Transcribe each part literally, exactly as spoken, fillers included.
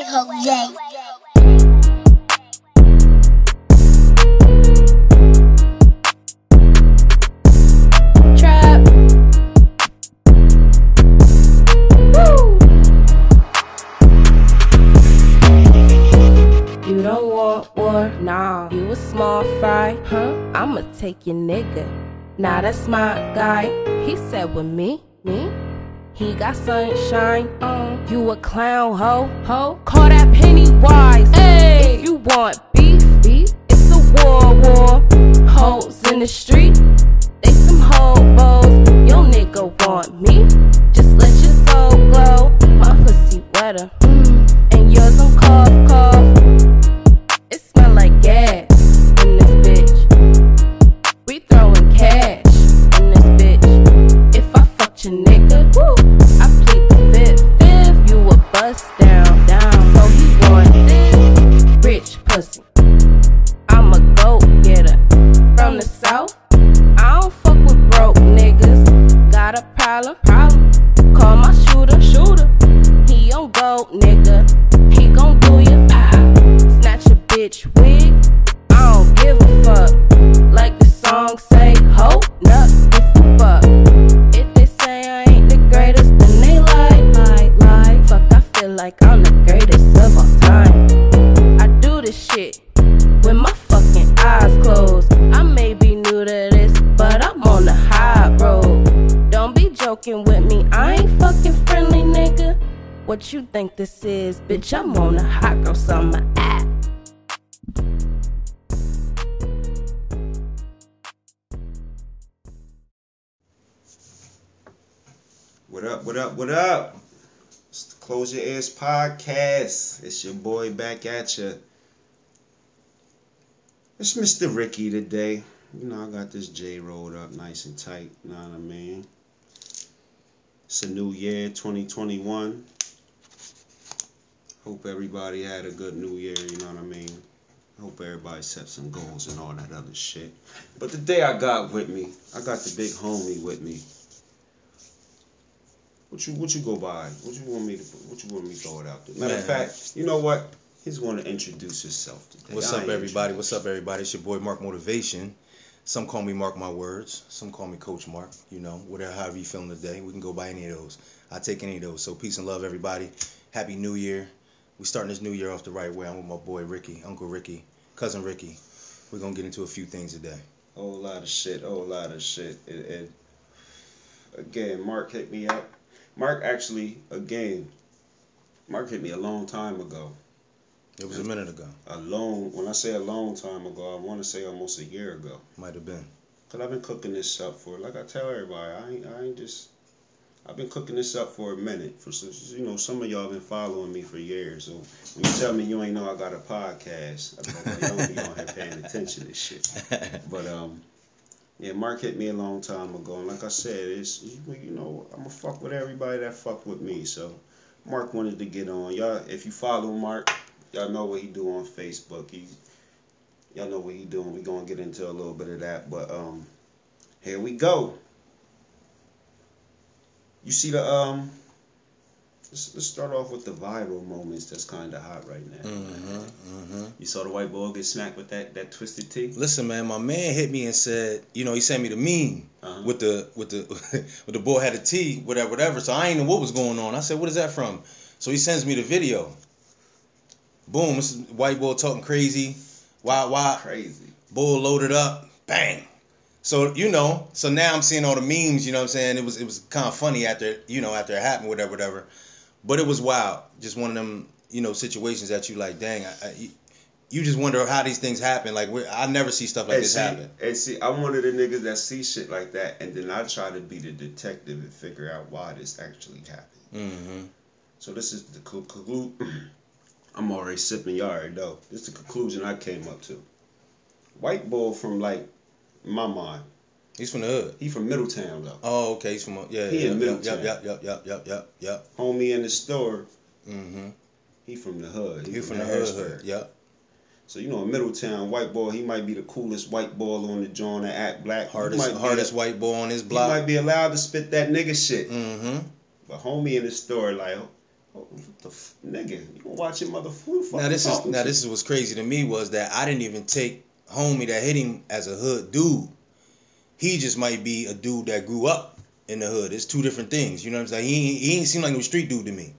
way, Jose. Nah, you a small fry, huh? I'ma take your nigga. Nah, that's my guy. He said with me, me? He got sunshine on. You a clown, ho, ho? Call that Pennywise. Hey, if you want beef, beef, it's a war, war. Hoes in the street, they some hobos. Your nigga want me, just let your soul glow. My pussy wetter, mm, and yours I'm cough, cough. Nigga, woo. I plead the fifth, fifth, you a bust down, down. So he want this rich pussy. I'm a go-getter from the south. I don't fuck with broke niggas. Got a problem, problem. Call my shooter, shooter. He on go, nigga. He gon' do your pie. Snatch a bitch wig. I don't give a fuck. Like the song say, ho, nup, if you fuck. Like I'm the greatest of all time. I do this shit with my fucking eyes closed. I may be new to this, but I'm on the high road. Don't be joking with me, I ain't fucking friendly, nigga. What you think this is? Bitch, I'm on a hot girl summer app. What up, what up, what up? Close Your Ears podcast. It's your boy back at ya. It's Mister Ricky today. You know, I got this J rolled up nice and tight. You know what I mean? It's a new year, twenty twenty-one. Hope everybody had a good new year. You know what I mean? Hope everybody set some goals and all that other shit. But today I got with me, I got the big homie with me. What you what you go by? What you want me to what you want me to throw it out there? Matter of fact, you know what? He's going to introduce himself today. What's up, everybody? What's up, everybody? It's your boy Mark Motivation. Some call me Mark My Words. Some call me Coach Mark. You know, whatever, however you feeling today, we can go by any of those. I take any of those. So peace and love, everybody. Happy New Year. We starting this new year off the right way. I'm with my boy Ricky, Uncle Ricky, Cousin Ricky. We're gonna get into a few things today. A whole lot of shit. A whole lot of shit. It, it, again, Mark hit me up. Mark actually, again, Mark hit me a long time ago. It was a minute ago. A long, when I say a long time ago, I want to say almost a year ago. Might have been. Because I've been cooking this up for, like I tell everybody, I ain't, I ain't just, I've been cooking this up for a minute. For you know, some of y'all been following me for years. So when you tell me you ain't know I got a podcast, I don't know you don't have paying attention to shit. But, um. Yeah, Mark hit me a long time ago, and like I said, it's you know I'ma fuck with everybody that fuck with me. So Mark wanted to get on. Y'all, if you follow Mark, y'all know what he do on Facebook. He, y'all know what he doing. We gonna get into a little bit of that, but um, here we go. You see the um, let's, let's start off with the viral moments that's kind of hot right now. Mm-hmm, right? Mm-hmm. You saw the white boy get smacked with that, that twisted tea? Listen, man, my man hit me and said, you know, he sent me the meme uh-huh. with the with the with the boy had a tea, whatever, whatever. So I ain't know what was going on. I said, what is that from? So he sends me the video. Boom, this is white boy talking crazy. Why, why? Crazy. Bull loaded up. Bang. So, you know, so now I'm seeing all the memes, you know what I'm saying? It was it was kind of funny after, you know, after it happened, whatever, whatever. But it was wild. Just one of them, you know, situations that you like, dang, I, I, you just wonder how these things happen. Like, I never see stuff like and this see, happen. And see, I'm one of the niggas that see shit like that, and then I try to be the detective and figure out why this actually happened. Mm-hmm. So this is the conclusion. I'm already sipping, y'all already know. This is the conclusion I came up to. White boy from, like, my mind. He's from the hood. He from Middletown though. Oh, okay. He's from yeah. He yeah, in Middletown. Yep, yep, yep, yep, yep, yep. Homie in the store. Mm-hmm. He from the hood. He, he from, from the, the hood. hood. Yep. So you know, in Middletown, white boy, he might be the coolest white boy on the joint and act black. Hardest, he might hardest be, white boy on his block. He might be allowed to spit that nigga shit. Mm-hmm. But homie in the store, like, Oh, what the f- nigga, you watch your mother food fucking. Now this is now this is what's crazy to me was that I didn't even take homie that hit him as a hood dude. He just might be a dude that grew up in the hood. It's two different things. You know what I'm saying? He he ain't seem like no street dude to me.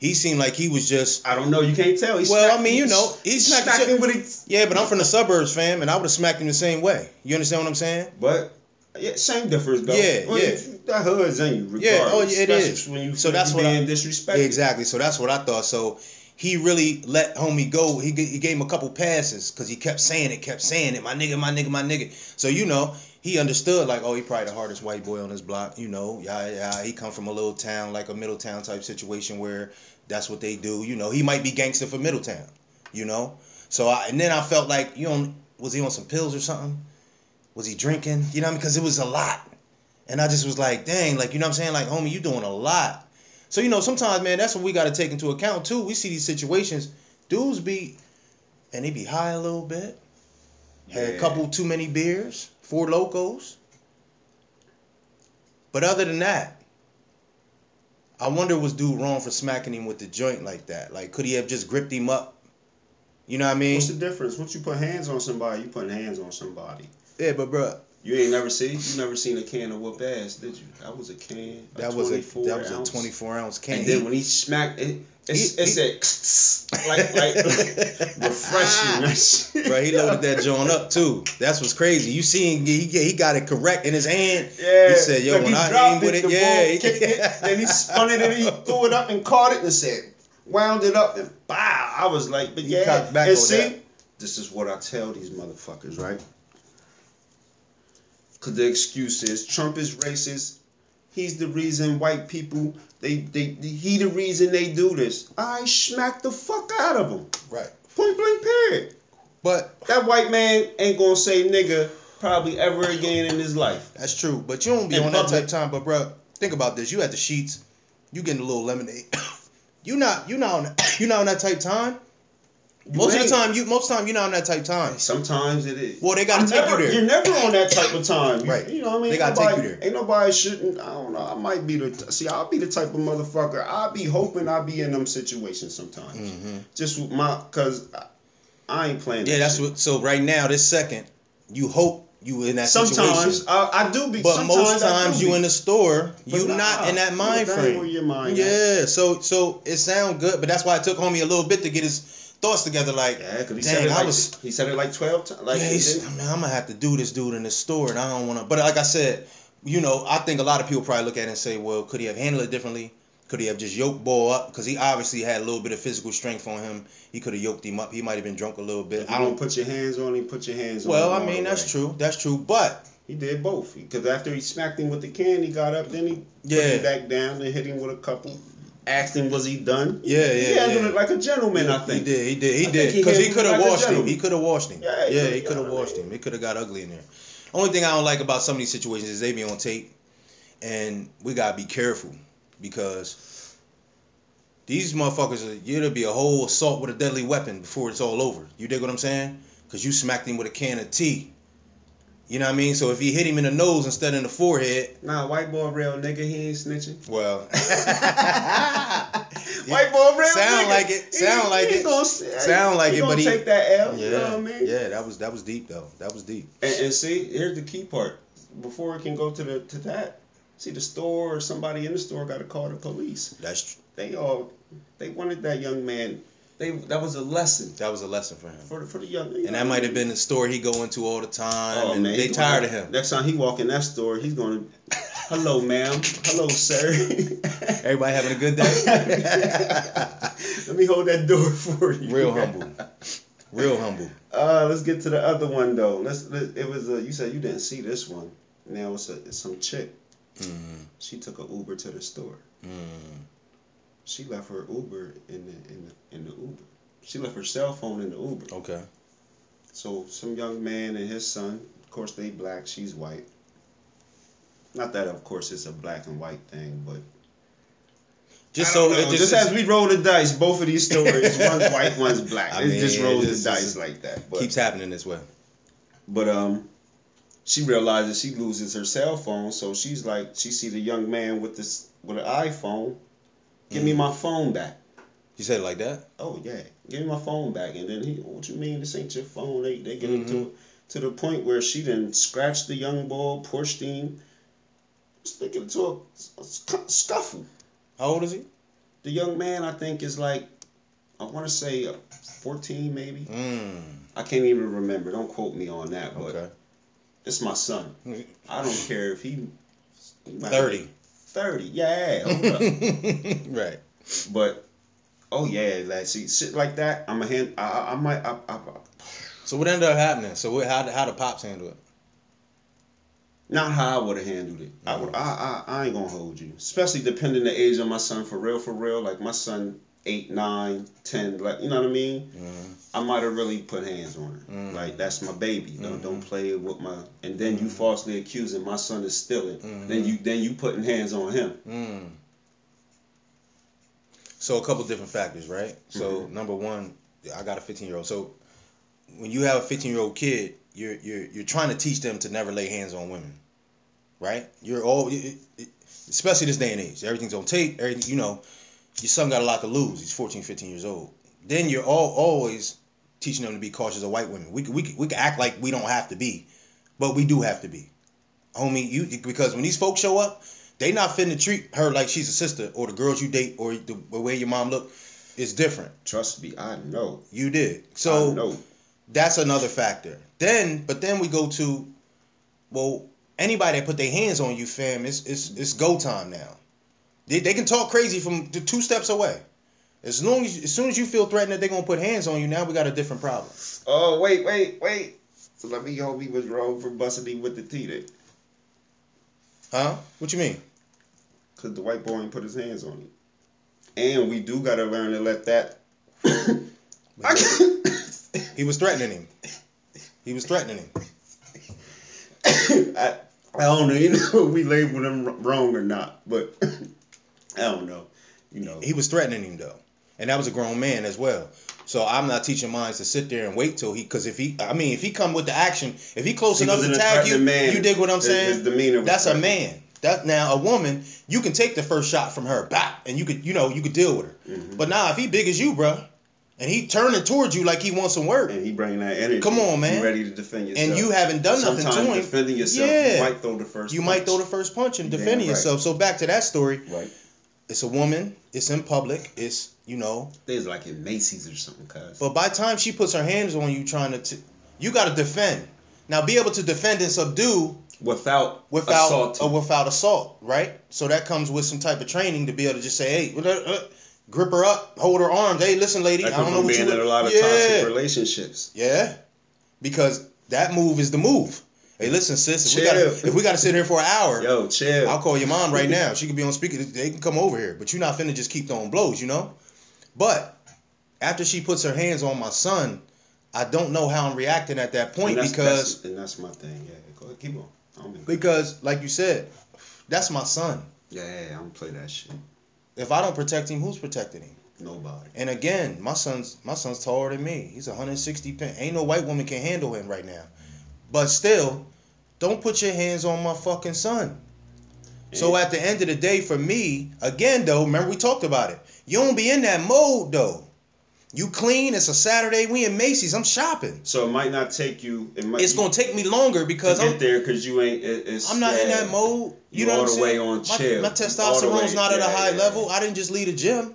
He seemed like he was just... I don't know. You can't tell. He well, smacked, I mean, you know. He smacked, smacked him with his... Yeah, but I'm from the suburbs, fam, and I would have smacked him the same way. You understand what I'm saying? But, yeah, same difference, though. Yeah, well, yeah. You, that hood's in you, regardless. Yeah, oh, yeah, it is. When you, so when that's you what being I, disrespected. Exactly. So that's what I thought. So he really let homie go. He, he gave him a couple passes because he kept saying it, kept saying it. My nigga, my nigga, my nigga. So, you know, he understood, like, oh, he probably the hardest white boy on his block. You know, yeah, yeah. He come from a little town, like a Middletown type situation where... That's what they do. You know, he might be gangster for Middletown, you know? So, I, and then I felt like, you know, was he on some pills or something? Was he drinking? You know what I mean? Because it was a lot. And I just was like, dang, like, you know what I'm saying? Like, homie, you doing a lot. So, you know, sometimes, man, that's what we got to take into account, too. We see these situations. Dudes be, and they be high a little bit. Yeah. Had a couple too many beers, four locos. But other than that, I wonder was dude wrong for smacking him with the joint like that? Like, could he have just gripped him up? You know what I mean? What's the difference? Once you put hands on somebody, you put hands on somebody. Yeah, but bro, you ain't never seen you never seen a can of whoop ass, did you? That was a can. That a was a that was ounce. a twenty-four ounce can. And then when he smacked it, it's, he, it he, said like like, like refreshing. Bro, he loaded that joint up too. That's what's crazy. You seeing he he got it correct in his hand. Yeah. He said, "Yo, like when I aim with it, it yeah." Ball, it, then he spun it and he threw it up and caught it and said, wound it up and bow. I was like, "But yeah." And see, that. This is what I tell these motherfuckers, right? Because the excuse is Trump is racist. He's the reason white people, they, they, he the reason they do this. I smack the fuck out of him. Right. Point blank period. But that white man ain't going to say nigga probably ever again in his life. That's true. But you don't be and on that type of time. But, bro, think about this. You at the sheets. You getting a little lemonade. you not you not, on, you not on that type of time. You most ain't. of the time, you most time you're not on that type of time. Sometimes it is. Well, they gotta I'm take never, you there. You're never on that type of time, you, right? You know what I mean? They gotta nobody, take you there. Ain't nobody shouldn't. I don't know. I might be the see. I'll be the type of motherfucker. I'll be hoping I be in them situations sometimes. Mm-hmm. Just with my, cause I, I ain't playing. Yeah, that that's shit. What. So right now, this second, you hope you in that sometimes, situation. Sometimes I, I do be. But most times you be. in the store, but you nah, not in that mind frame. Where your mind yeah. At. So so it sound good, but that's why it took homie a little bit to get his thoughts together, like, yeah, he dang, said it I like, was. He said it like twelve times. Like, yeah, he I'm gonna have to do this dude in the store, and I don't want to. But like I said, you know, I think a lot of people probably look at it and say, well, could he have handled it differently? Could he have just yoked ball up? Because he obviously had a little bit of physical strength on him. He could have yoked him up. He might have been drunk a little bit. If you I don't put your hands on him. Put your hands. Well, on him I mean, that's true. That's true. But he did both. Because after he smacked him with the can, he got up. Then he yeah. put him back down and hit him with a couple. Asked him, was he done? Yeah, yeah, yeah. He handled yeah. it like a gentleman, I think. He did, he did, he I did. Because he, he could have like washed him. He could have washed him. Yeah, yeah he could have washed him. It could have got ugly in there. Only thing I don't like about some of these situations is they be on tape. And we got to be careful. Because these motherfuckers, are, it'll be a whole assault with a deadly weapon before it's all over. You dig what I'm saying? Because you smacked him with a can of tea. You know what I mean? So if he hit him in the nose instead of in the forehead. Nah, white boy real nigga, he ain't snitching. Well. White boy real sound nigga. Sound like it. Sound he, like he it. Gonna, sound like he it, but he. Take that L. Yeah, you know what I mean? Yeah, that was that was deep though. That was deep. And, and see, here's the key part. Before it can go to the to that, see the store or somebody in the store got to call the police. That's true. They all, they wanted that young man. They, that was a lesson. That was a lesson for him. For, for the young, young and that might have been the store he go into all the time. Oh, and man, they tired gonna, of him. Next time he walk in that store, he's going to, hello, ma'am. Hello, sir. Everybody having a good day? Let me hold that door for you. Real humble. Real humble. Uh, let's get to the other one, though. Let's. Let, it was a, you said you didn't see this one. Now it's, a, it's some chick. Mm-hmm. She took an Uber to the store. Mm-hmm. She left her Uber in the in the in the Uber. She left her cell phone in the Uber. Okay. So some young man and his son, of course they black, she's white. Not that of course it's a black and white thing, but just so it just, just as we roll the dice, both of these stories, one's white, one's black. I it mean, just rolls it just, the dice just, like that. But keeps happening this way. But um she realizes she loses her cell phone, so she's like she see the young man with this with an iPhone. Give mm. me my phone back. You said it like that? Oh, yeah. Give me my phone back. And then he, what you mean this ain't your phone? They they get mm-hmm. to to the point where she done scratched the young boy, pushed him. Just thinking into a, a scuffle. How old is he? The young man, I think, is like, I want to say fourteen maybe. Mm. I can't even remember. Don't quote me on that. But okay. It's my son. I don't care if he... thirty. thirty, yeah. Hold up. Right. But... oh yeah, like see shit like that. I'm a hand. I I might. I, I, I. So what ended up happening? So what, how how the pops handle it? Not how I would have handled it. Mm-hmm. I would. I, I I ain't gonna hold you. Especially depending the age of my son. For real, for real. Like my son, eight, nine, ten. Like you know what I mean. Mm-hmm. I might have really put hands on her. Mm-hmm. Like that's my baby. Mm-hmm. Don't don't play with my. And then mm-hmm. you falsely accusing my son of stealing. Mm-hmm. Then you then you putting hands on him. Mm-hmm. So a couple different factors, right? So mm-hmm. number one, I got a fifteen-year-old. So when you have a fifteen-year-old kid, you're you're you're trying to teach them to never lay hands on women, right? You're all, especially this day and age, everything's on tape. Everything, you know, your son got a lot to lose. He's fourteen, fifteen years old. Then you're all always teaching them to be cautious of white women. We could, we could, we could act like we don't have to be, but we do have to be, homie. You because when these folks show up. They not finna treat her like she's a sister or the girls you date or the way your mom look is different. Trust me, I know. You did. So I know. That's another factor. Then, but then we go to, well, anybody that put their hands on you, fam, it's it's it's go time now. They they can talk crazy from two steps away. As long as as soon as you feel threatened that they're gonna put hands on you, now we got a different problem. Oh wait wait wait. So let me hope he was wrong for busting him with the T-day. Huh? What you mean? Because the white boy ain't put his hands on it. And we do got to learn to let that... He was threatening him. He was threatening him. I, I don't know, you know, we labeled him wrong or not, but I don't know. You know. He was threatening him, though. And that was a grown man as well. So I'm not teaching minds to sit there and wait till he, because if he, I mean, if he come with the action, if he close he enough to attack you, man. You dig what I'm saying? His that's a man. That now a woman, you can take the first shot from her, bop, and you could, you know, you could deal with her. Mm-hmm. But now nah, if he big as you, bro, and he turning towards you like he wants some work, and he bringing that energy, come on, man, you ready to defend yourself, and you haven't done Sometimes nothing to him. Defending yourself, yeah. You might throw the first. You punch. Might throw the first punch and defend right. yourself. So back to that story. Right. It's a woman. It's in public. It's. You know, things like in Macy's or something, cuz. But by the time she puts her hands on you, trying to, t- you gotta defend. Now be able to defend and subdue without without assault, uh, without assault, right? So that comes with some type of training to be able to just say, hey, uh, uh, grip her up, hold her arms. Hey, listen, lady, that I don't know what you. That a lot of yeah. toxic relationships. Yeah, because that move is the move. Hey, listen, sis, if we, gotta, if we gotta sit here for an hour, yo, chill. I'll call your mom right now. She could be on speaker. They can come over here, but you're not finna just keep throwing blows, you know. But after she puts her hands on my son, I don't know how I'm reacting at that point and that's, because... That's, and that's my thing, yeah. Go ahead, keep on. I don't mean because, like you said, that's my son. Yeah, yeah, yeah, I don't play that shit. If I don't protect him, who's protecting him? Nobody. And again, my son's my son's taller than me. He's one hundred sixty pounds. Ain't no white woman can handle him right now. But still, don't put your hands on my fucking son. Yeah. So at the end of the day, for me, again, though, remember we talked about it. You don't be in that mode, though. You clean. It's a Saturday. We in Macy's. I'm shopping. So it might not take you. It might, it's going to take me longer because to get I'm there because you ain't. It's, I'm not yeah, in that mode. You know all what I'm the saying? Way on my, chill. My testosterone's not yeah, at a high yeah, level. Yeah. I didn't just leave the gym.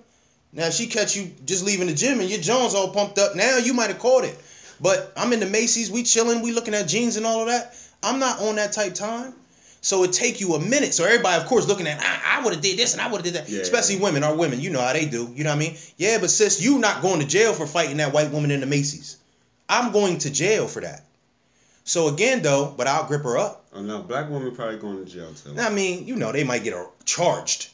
Now if she catch you just leaving the gym and your Jones all pumped up. Now you might have caught it. But I'm in the Macy's. We chilling. We looking at jeans and all of that. I'm not on that type time. So it take you a minute. So everybody, of course, looking at, I, I would have did this and I would have did that. Yeah, especially yeah. women. Our women, you know how they do. You know what I mean? Yeah, but sis, you not going to jail for fighting that white woman in the Macy's. I'm going to jail for that. So again, though, but I'll grip her up. Oh, no. Black women probably going to jail, too. I mean, you know, they might get charged.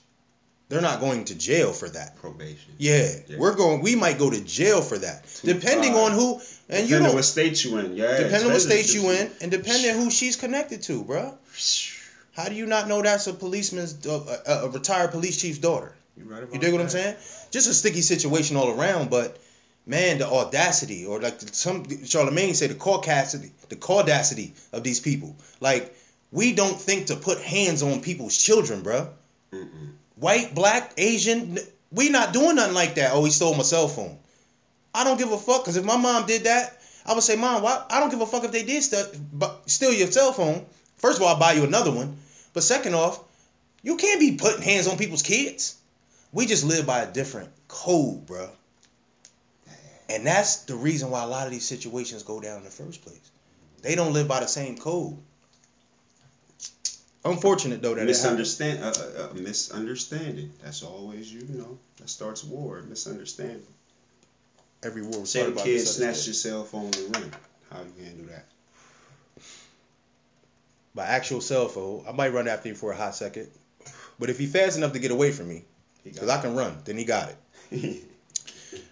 They're not going to jail for that. Probation. Yeah. yeah. We're going, we might go to jail for that. Too depending far. On who. And depending you know, on what state you in. Yeah. Depending on what state you in and depending on who she's connected to, bro. How do you not know that's a policeman's, uh, a, a retired police chief's daughter? You right about You dig what that. I'm saying? Just a sticky situation all around, but man, the audacity, or like some Charlemagne say, the caucasity, the caudacity of these people. Like we don't think to put hands on people's children, bro. Mm-mm. White, black, Asian, We not doing nothing like that. Oh, he stole my cell phone. I don't give a fuck, because if my mom did that, I would say, Mom, why? I don't give a fuck if they did st- steal your cell phone. First of all, I'll buy you another one. But second off, you can't be putting hands on people's kids. We just live by a different code, bro. And that's the reason why a lot of these situations go down in the first place. They don't live by the same code. Unfortunate, though, that Misunderstand, uh, uh, misunderstanding. That's always, you know, that starts war, misunderstanding. Every war was started by misunderstanding. Same kid snatched your cell phone and ran. How you handle that? My actual cell phone, I might run after you for a hot second. But if he fast enough to get away from me, because I can run, then he got it.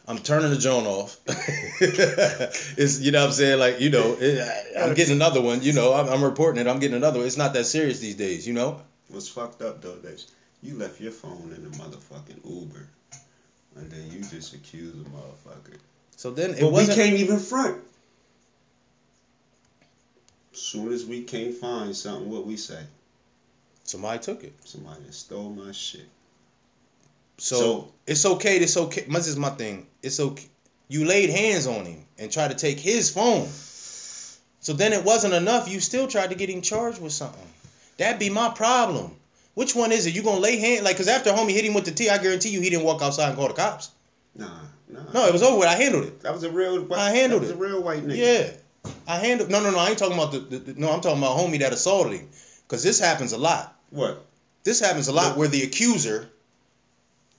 I'm turning the Joan off. It's, you know what I'm saying? Like, you know, it, I'm getting another one. You know, I'm, I'm reporting it. I'm getting another one. It's not that serious these days, you know? What's fucked up, though, that you left your phone in the motherfucking Uber. And then you just accused the motherfucker. So then it was we can't even front. As soon as we can't find something, what we say? Somebody took it. Somebody stole my shit. So, so it's okay. It's okay. This is my thing. It's okay. You laid hands on him and tried to take his phone. So then it wasn't enough. You still tried to get him charged with something. That'd be my problem. Which one is it? You gonna lay hand like? Cause after homie hit him with the T, I guarantee you he didn't walk outside and call the cops. Nah, nah. No, it was over with. I handled it. That was a real. I handled it. That was a real white nigga. Yeah, I handled. No, no, no. I ain't talking about the, the, the. No, I'm talking about homie that assaulted him. Cause this happens a lot. What? This happens a lot what? Where the accuser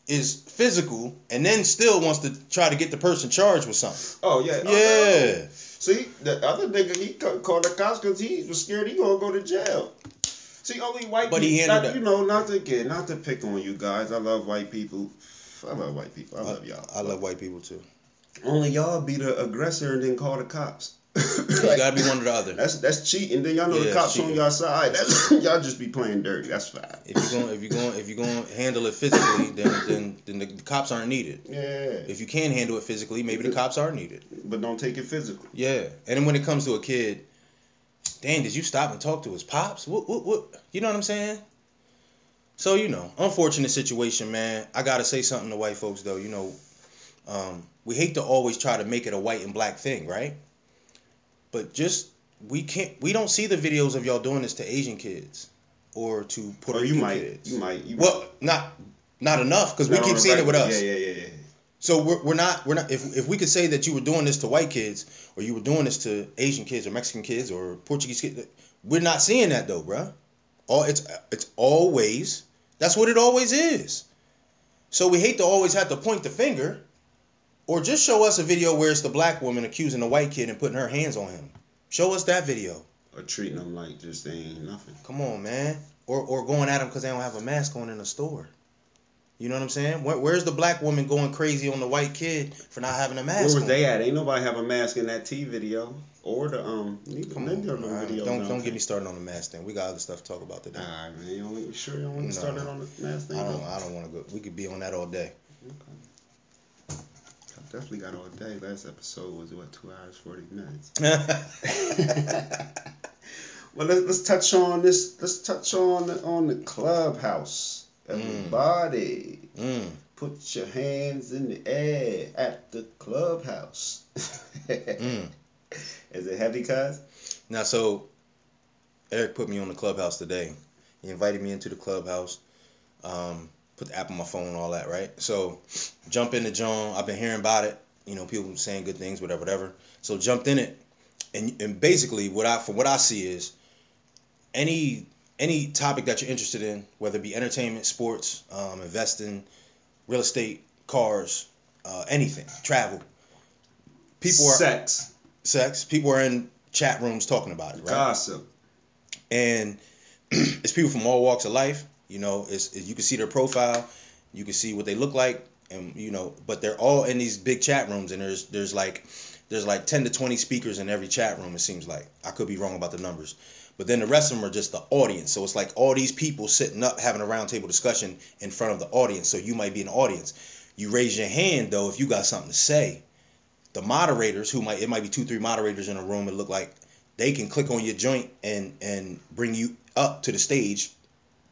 is physical and then still wants to try to get the person charged with something. Oh yeah. Yeah. Oh, no. See, the other nigga he called the cops because he was scared he gonna go to jail. See, only white but people, he not, up. You know, not to get, not to pick on you guys. I love white people. I love white people. I love y'all. I love white people, too. Only y'all be the aggressor and then call the cops. Like, you gotta be one or the other. That's that's cheating. Then y'all know yeah, the cops on y'all side. That's, y'all just be playing dirty. That's fine. If you're going, if you're going, if you're going to handle it physically, then then then the cops aren't needed. Yeah. If you can handle it physically, maybe the cops are needed. But don't take it physically. Yeah. And then when it comes to a kid. Damn, did you stop and talk to his pops? What, what, what? You know what I'm saying? So, you know, unfortunate situation, man. I got to say something to white folks, though. You know, um, we hate to always try to make it a white and black thing, right? But just, we can't, we don't see the videos of y'all doing this to Asian kids or to Puerto Rican kids. You might, you might. Well, not not enough, because we keep seeing it with us. Yeah, yeah, yeah, yeah. So we're, we're not, we're not. If if we could say that you were doing this to white kids, or you were doing this to Asian kids, or Mexican kids, or Portuguese kids, we're not seeing that though, bruh. All it's it's always that's what it always is. So we hate to always have to point the finger, or just show us a video where it's the black woman accusing the white kid and putting her hands on him. Show us that video. Or treating them like just they ain't nothing. Come on, man. Or or going at them because they don't have a mask on in the store. You know what I'm saying? Where, where's the black woman going crazy on the white kid for not having a mask? Where was on? They at? Ain't nobody have a mask in that T video or the um. Come on, no right. Video don't don't thing. Get me started on the mask thing. We got other stuff to talk about today. All right, man. You don't, you sure you don't want to no, start it on the mask thing? I don't. Though? I don't want to go. We could be on that all day. Okay. I definitely got all day. Last episode was what two hours forty minutes. Well, let's let's touch on this. Let's touch on the, on the Clubhouse. Everybody, mm. put your hands in the air at the Clubhouse. mm. Is it heavy, cuz? Now, so Eric put me on the Clubhouse today. He invited me into the Clubhouse. Um, put the app on my phone and all that, right? So, jump into John. I've been hearing about it. You know, people saying good things, whatever, whatever. So, jumped in it, and and basically, what I from what I see is any. Any topic that you're interested in, whether it be entertainment, sports, um, investing, real estate, cars, uh, anything, travel. People are sex. Sex. People are in chat rooms talking about it, right? Gossip. And it's people from all walks of life. You know, it's, it's you can see their profile, you can see what they look like, and you know, but they're all in these big chat rooms, and there's there's like there's like ten to twenty speakers in every chat room. It seems like I could be wrong about the numbers. But then the rest of them are just the audience. So it's like all these people sitting up having a roundtable discussion in front of the audience. So you might be an audience. You raise your hand, though, if you got something to say. The moderators, who might it might be two, three moderators in a room, it look like they can click on your joint and, and bring you up to the stage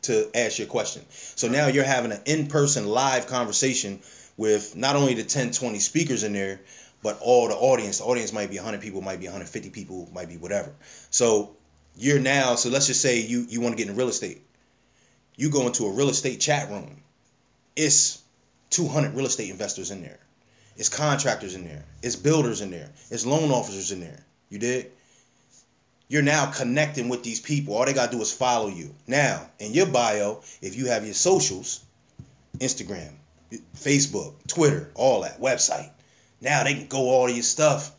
to ask your question. So now you're having an in-person live conversation with not only the ten, twenty speakers in there, but all the audience. The audience might be one hundred people, might be one hundred fifty people, might be whatever. So you're now, so let's just say you, you want to get in real estate. You go into a real estate chat room. It's two hundred real estate investors in there. It's contractors in there. It's builders in there. It's loan officers in there. You dig? You're now connecting with these people. All they got to do is follow you. Now, in your bio, if you have your socials, Instagram, Facebook, Twitter, all that, website, now they can go all your stuff.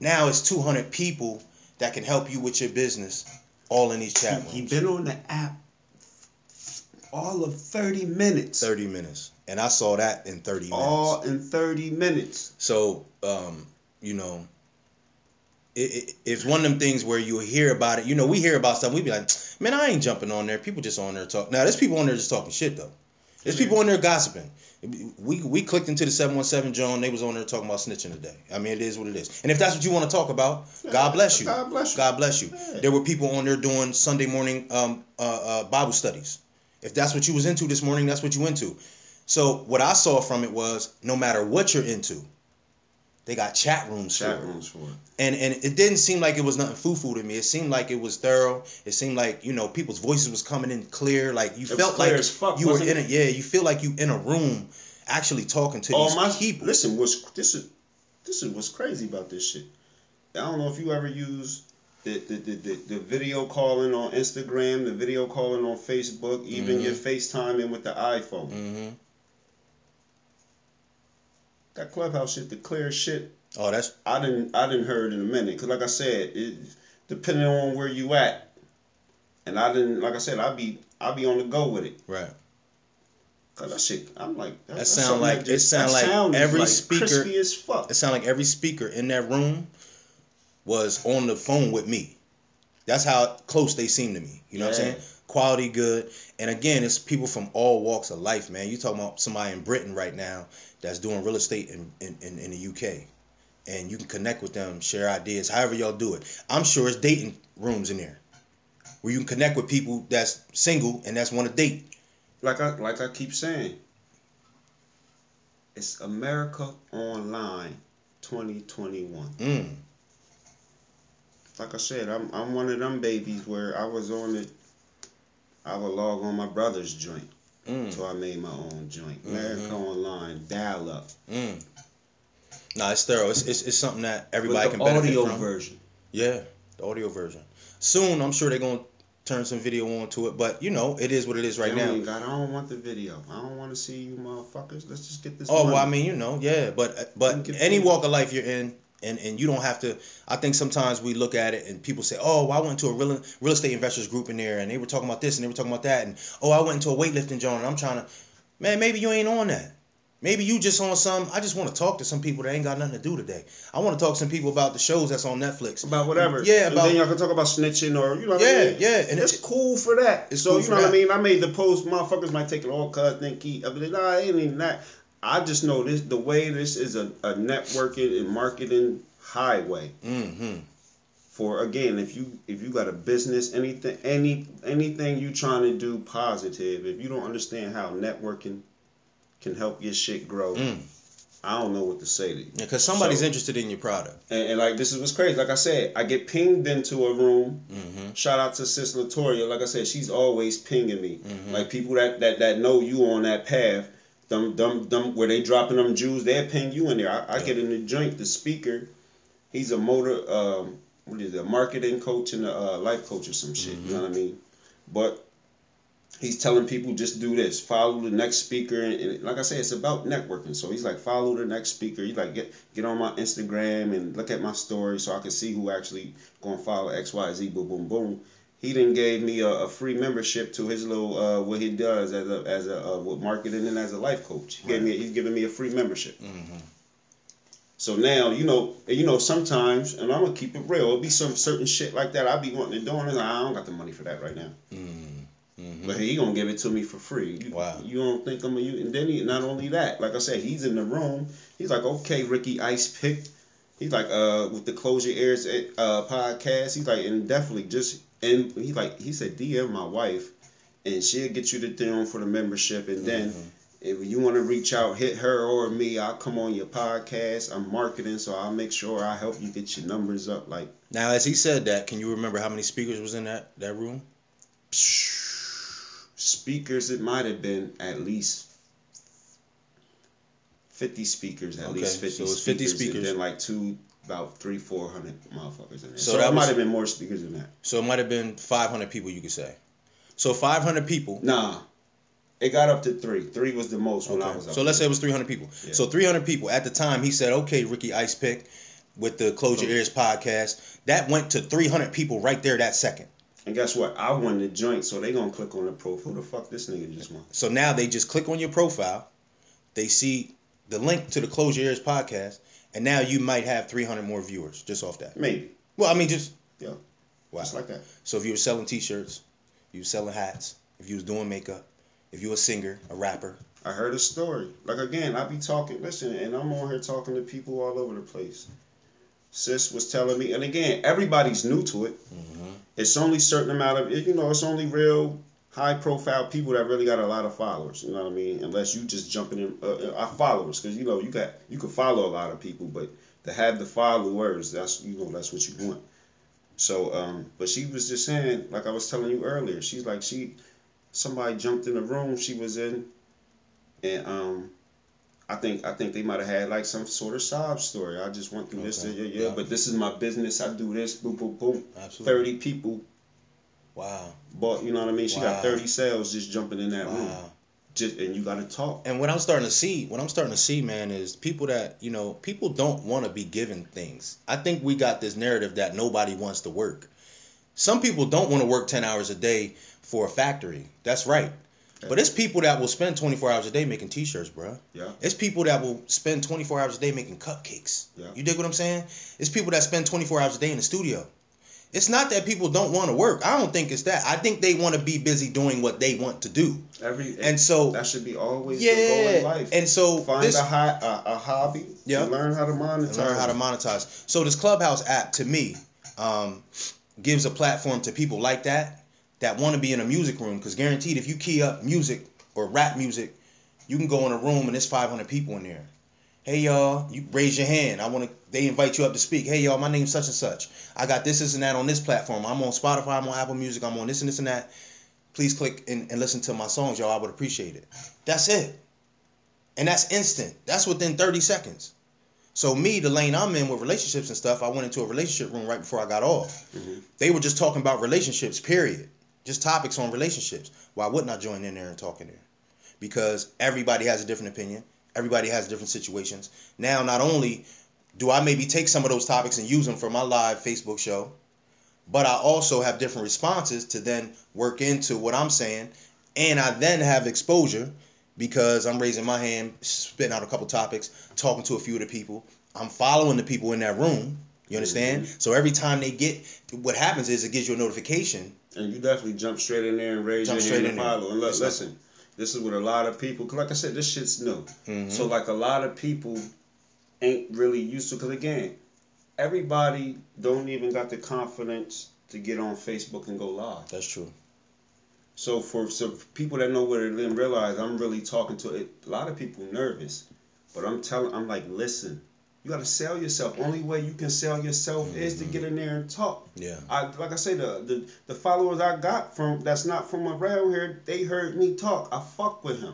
Now it's two hundred people that can help you with your business all in these chat rooms. You've been on the app all of thirty minutes. thirty minutes. And I saw that in thirty minutes. All in thirty minutes. So, um, you know, it, it, it's one of them things where you hear about it. You know, we hear about stuff. We be like, man, I ain't jumping on there. People just on there talking. Now, there's people on there just talking shit, though. There's people on there gossiping. We we clicked into the seven one seven, John. They was on there talking about snitching today. I mean, it is what it is. And if that's what you want to talk about, yeah, God bless you. God bless you. God bless you. Yeah. There were people on there doing Sunday morning um, uh, uh, Bible studies. If that's what you was into this morning, that's what you into. So what I saw from it was, no matter what you're into, they got chat rooms for it. Chat rooms for it. And, and it didn't seem like it was nothing foo-foo to me. It seemed like it was thorough. It seemed like, you know, people's voices was coming in clear. Like, you it felt like fuck, you were in a, yeah, you feel like you in a room actually talking to all these my, people. Listen, what's, this is this is what's crazy about this shit. I don't know if you ever use the, the, the, the, the video calling on Instagram, the video calling on Facebook, even mm-hmm. your FaceTiming with the iPhone. Mm-hmm. That Clubhouse shit, the clear shit. Oh, that's I didn't I didn't heard in a minute. Cause like I said, it depending on where you at, and I didn't like I said I be I be on the go with it. Right. Cause that shit, I'm like that, that, that sound like just, it sound like sound every like speaker. Crispy as fuck. It sound like every speaker in that room was on the phone with me. That's how close they seem to me. You know yeah. what I'm saying? Quality good. And again, it's people from all walks of life, man. You talking about somebody in Britain right now that's doing real estate in, in, in the U K. And you can connect with them, share ideas, however y'all do it. I'm sure it's dating rooms in there where you can connect with people that's single and that's want to date. Like I like I keep saying, it's America Online twenty twenty-one. Mm. Like I said, I'm I'm one of them babies where I was on it. I would log on my brother's joint. Mm. So I made my own joint. Mm-hmm. America Online, dial up. Mm. Nah, it's thorough. It's, it's, it's something that everybody can benefit from. The audio version. Yeah, the audio version. Soon, I'm sure they're going to turn some video on to it. But, you know, it is what it is right now. God, I don't want the video. I don't want to see you motherfuckers. Let's just get this Oh, money. Well, I mean, you know, yeah. But but any walk of life you're in, and and you don't have to. I think sometimes we look at it and people say, oh, well, I went to a real real estate investors group in there and they were talking about this and they were talking about that, and oh, I went into a weightlifting joint and I'm trying to, man, maybe you ain't on that. Maybe you just on some, I just want to talk to some people that ain't got nothing to do today. I want to talk to some people about the shows that's on Netflix. About whatever. Yeah, about. And then y'all can talk about snitching or, you know what yeah, I mean? Yeah, yeah. And it's, it's cool for that. It's so, cool you know what that. I mean? I made the post, motherfuckers might take it all cuz, then keep. I mean, nah, it ain't even that. I just know this. The way this is a, a networking and marketing highway. Mm-hmm. For again, if you if you got a business, anything, any anything you trying to do positive, if you don't understand how networking can help your shit grow, mm. I don't know what to say to you. Yeah, because somebody's so, interested in your product. And, and like this is what's crazy. Like I said, I get pinged into a room. Mm-hmm. Shout out to Sis Latoya. Like I said, she's always pinging me. Mm-hmm. Like people that, that that know you on that path. Them, them, them, where they dropping them Jews, they'll ping you in there. I, I yeah. get in the joint. The speaker, he's a motor, um, what is it, a marketing coach and a uh, life coach or some shit. Mm-hmm. You know what I mean? But he's telling people just do this, follow the next speaker, and, and like I said, it's about networking. So he's like, follow the next speaker. He's like, get get on my Instagram and look at my story so I can see who actually gonna follow X, Y, Z. Boom, boom, boom. He done gave me a, a free membership to his little uh, what he does as a as a uh, with marketing and as a life coach. He gave me he's giving me a free membership. Mm-hmm. So now you know you know sometimes, and I'm gonna keep it real. It'll be some certain shit like that. I'll be wanting to do it. I don't got the money for that right now. Mm-hmm. But he gonna give it to me for free. You, wow. You don't think I'm a you? And then he, not only that, like I said, he's in the room. He's like, okay, Ricky Ice pick. He's like, uh, with the Close Your Ears uh podcast. He's like, and definitely just. And he like he said, D M my wife and she'll get you the thing for the membership. And then mm-hmm. if you want to reach out, hit her or me. I'll come on your podcast. I'm marketing, so I'll make sure I help you get your numbers up. Like now, as he said that, can you remember how many speakers was in that, that room? Speakers, it might have been at least fifty speakers. At okay, least fifty. So it's fifty speakers, speakers. And then like two, about three, four hundred motherfuckers in there. So, so that might have been more speakers than that. So it might have been five hundred people, you could say. So five hundred people. Nah. It got up to three. Three was the most when okay. I was up. So let's there. say it was three hundred people. Yeah. So three hundred people. At the time, he said, okay, Ricky Ice Pick with the Close Your Ears podcast. That went to three hundred people right there that second. And guess what? I won the joint, so they going to click on the profile. Who the fuck this nigga just won? So now they just click on your profile. They see the link to the Close Your Ears podcast. And now you might have three hundred more viewers just off that. Maybe. Well, I mean, just. Yeah. Wow. Just like that. So if you were selling T-shirts, you were selling hats, if you was doing makeup, if you're a singer, a rapper. I heard a story. Like, again, I be talking, listen, and I'm on here talking to people all over the place. Sis was telling me, and again, everybody's new to it. Mm-hmm. It's only certain amount of, you know, it's only real high-profile people that really got a lot of followers, you know what I mean? Unless you just jumping in, uh, our followers, because, you know, you got you can follow a lot of people, but to have the followers, that's, you know, that's what you want. So, um, but she was just saying, like I was telling you earlier, she's like, she... somebody jumped in the room she was in, and um, I think I think they might have had like some sort of sob story. I just went through okay. this, yeah, yeah, yeah, but this is my business. I do this, boom, boom, boom. Absolutely. thirty people. Wow. But you know what I mean? She wow. got thirty sales just jumping in that wow. room. Just and you got to talk. And what I'm starting to see, what I'm starting to see, man, is people that you know, people don't want to be given things. I think we got this narrative that nobody wants to work. Some people don't want to work ten hours a day for a factory. That's right. Okay. But it's people that will spend twenty-four hours a day making T-shirts, bro. Yeah. It's people that will spend twenty-four hours a day making cupcakes. Yeah. You dig what I'm saying? It's people that spend twenty-four hours a day in the studio. It's not that people don't want to work. I don't think it's that. I think they want to be busy doing what they want to do. Every and so that should be always yeah, the goal in life. And so find this, a, high, a, a hobby. Yeah. And learn how to monetize. Learn how to monetize. So this Clubhouse app, to me, um, gives a platform to people like that that want to be in a music room, because guaranteed if you key up music or rap music, you can go in a room and there's five hundred people in there. Hey y'all, you raise your hand. I want to. They invite you up to speak. Hey y'all, my name's such and such. I got this, this, and that on this platform. I'm on Spotify. I'm on Apple Music. I'm on this and this and that. Please click and, and listen to my songs, y'all. I would appreciate it. That's it, and that's instant. That's within thirty seconds. So me, the lane I'm in with relationships and stuff, I went into a relationship room right before I got off. Mm-hmm. They were just talking about relationships, period. Just topics on relationships. Why wouldn't I join in there and talk in there? Because everybody has a different opinion. Everybody has different situations. Now, not only do I maybe take some of those topics and use them for my live Facebook show, but I also have different responses to then work into what I'm saying. And I then have exposure because I'm raising my hand, spitting out a couple topics, talking to a few of the people. I'm following the people in that room. You understand? Mm-hmm. So every time they get, what happens is it gives you a notification. And you definitely jump straight in there and raise jump your hand and follow. And look, exactly. Listen, this is what a lot of people, like I said, this shit's new. Mm-hmm. So like a lot of people ain't really used to, because again, everybody don't even got the confidence to get on Facebook and go live. That's true. So for so for people that know where to live, realize I'm really talking to it. A lot of people nervous, but I'm telling, I'm like, listen. You gotta sell yourself. Only way you can sell yourself mm-hmm. is to get in there and talk. Yeah. I like I say the, the the followers I got from that's not from around here. They heard me talk. I fuck with him.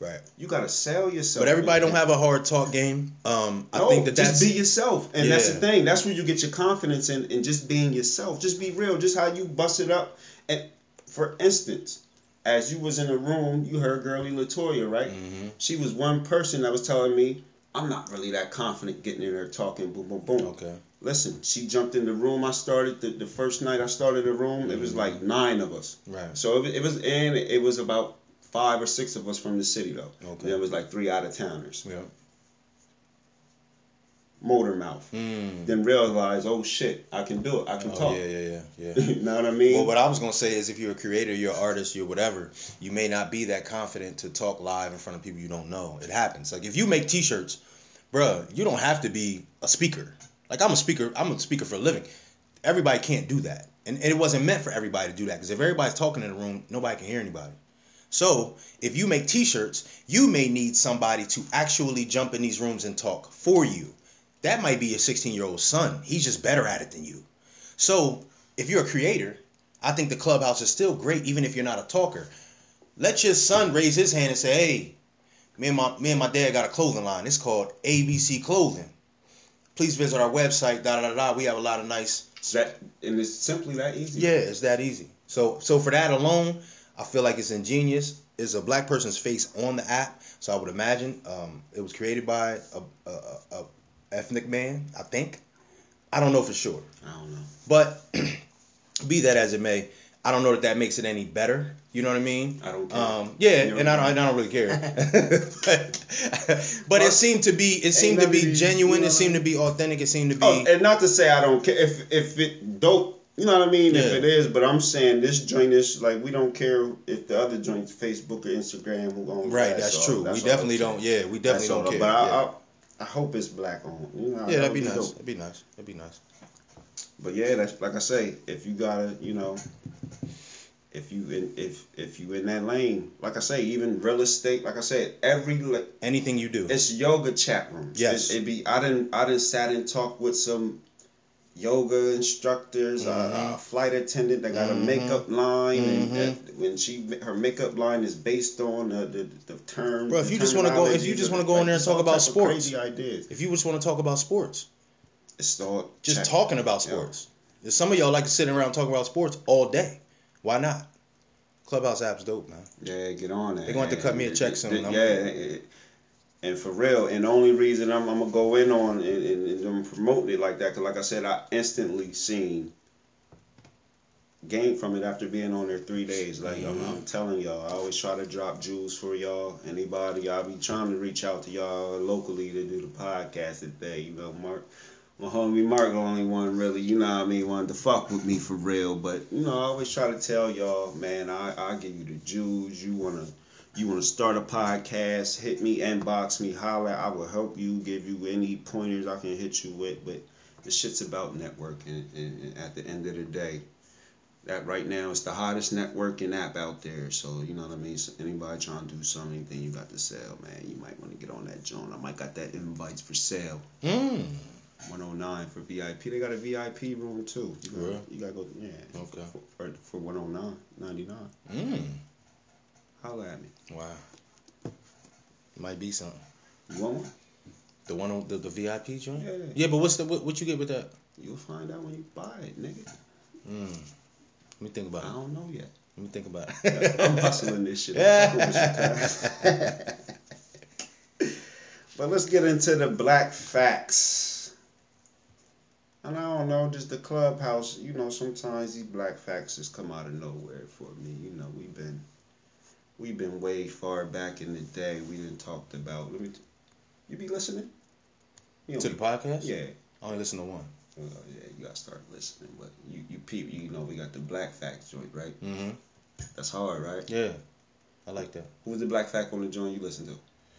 Right. You gotta sell yourself. But everybody don't have a hard talk game. Um, no, I think that that's, just be yourself, and yeah. that's the thing. That's where you get your confidence in, and just being yourself. Just be real. Just how you bust it up. And for instance, as you was in the room, you heard Girlie Latoya, right? Mm-hmm. She was one person that was telling me, I'm not really that confident getting in there talking, boom, boom, boom. Okay. Listen, she jumped in the room. I started, the, the first night I started the room, mm-hmm. it was like nine of us. Right. So it, it was, and it was about five or six of us from the city, though. Okay. And it was like three out-of-towners. Yeah. Motor mouth. Mm. Then realize, oh, shit, I can do it. I can oh, talk. Yeah, yeah, yeah. yeah. You know what I mean? Well, what I was going to say is if you're a creator, you're an artist, you're whatever, you may not be that confident to talk live in front of people you don't know. It happens. Like, if you make T-shirts, bro, you don't have to be a speaker. Like, I'm a speaker. I'm a speaker for a living. Everybody can't do that. And it wasn't meant for everybody to do that, because if everybody's talking in the room, nobody can hear anybody. So if you make t-shirts, you may need somebody to actually jump in these rooms and talk for you. That might be your sixteen-year-old son. He's just better at it than you. So if you're a creator, I think the Clubhouse is still great, even if you're not a talker. Let your son raise his hand and say, hey, me and my, me and my dad got a clothing line. It's called A B C Clothing. Please visit our website, da da da da. We have a lot of nice... That, and it's simply that easy. Yeah, it's that easy. So so for that alone, I feel like it's ingenious. It's a black person's face on the app, so I would imagine um, it was created by a, a, a ethnic man, I think. I don't know for sure. I don't know. But be that as it may, I don't know that that makes it any better. You know what I mean? I don't care. Um, yeah, you know and I don't, I don't really care. but but it seemed to be, it seemed to be genuine. It seemed to be authentic. It seemed to be. Oh, and not to say I don't care if if it dope. You know what I mean? Yeah. If it is, but I'm saying this joint is like we don't care if the other joints, Facebook or Instagram, who going right. That's, that's true. All, that's we definitely don't. Yeah, we definitely don't all, care. But I, yeah. I, I hope it's black on. You know, yeah, that'd be, be nice. Dope. That'd be nice. That'd be nice. But yeah, that's like I say. If you gotta, you know. If you in if if you in that lane, like I say, even real estate, like I said, every anything you do, it's yoga chat rooms. Yes, it, it be. I didn't I didn't sat and talk with some yoga instructors, mm-hmm. a, a flight attendant that got mm-hmm. a makeup line, mm-hmm. and that, when she her makeup line is based on the the, the term. Bro, if you just want to go, if you just want to go in there and talk about sports, crazy ideas. If you just want to talk about sports, start just chatting. Talking about sports. Yeah. Some of y'all like to sit around talking about sports all day. Why not? Clubhouse app's dope, man. Yeah, get on that. They're going to have to cut me a check soon. Yeah, gonna... and for real. And the only reason I'm, I'm going to go in on and, and, and promoting it like that, because like I said, I instantly seen gain from it after being on there three days. Like, mm-hmm. I'm, I'm telling y'all, I always try to drop jewels for y'all. Anybody, I'll be trying to reach out to y'all locally to do the podcast today. You know, Mark. My homie Mark, the only one really, you know what I mean, wanted to fuck with me for real. But, you know, I always try to tell y'all, man, I, I give you the juice. You want to you wanna start a podcast, hit me, inbox me, holler. I will help you, give you any pointers I can hit you with. But this shit's about networking. And, and at the end of the day, that right now is the hottest networking app out there. So, you know what I mean? So anybody trying to do something, anything you got to sell, man, you might want to get on that joint. I might got that invites for sale. Mm. one oh nine for V I P. They got a V I P room too. You gotta, really? You gotta go. Yeah. Okay. For, for, for one oh nine ninety-nine. Mm. Holla at me. Wow. Might be something. You want one? The one on the, the V I P joint. Yeah. Yeah, but what's the what, what you get with that? You'll find out when you buy it, nigga. Mm. Let me think about it. I don't know yet. Let me think about it. I'm hustling this shit. But let's get into the black facts. And I don't know, just the Clubhouse, you know, sometimes these black facts just come out of nowhere for me. You know, we've been, we've been way far back in the day. We didn't talk about, let me, t- you be listening? You to the podcast? Yeah. I only listen to one. Uh, yeah, you got to start listening. But you, you peep, you know, we got the black facts joint, right? Mm-hmm. That's hard, right? Yeah. I like that. Who was the black fact on the joint you listened to?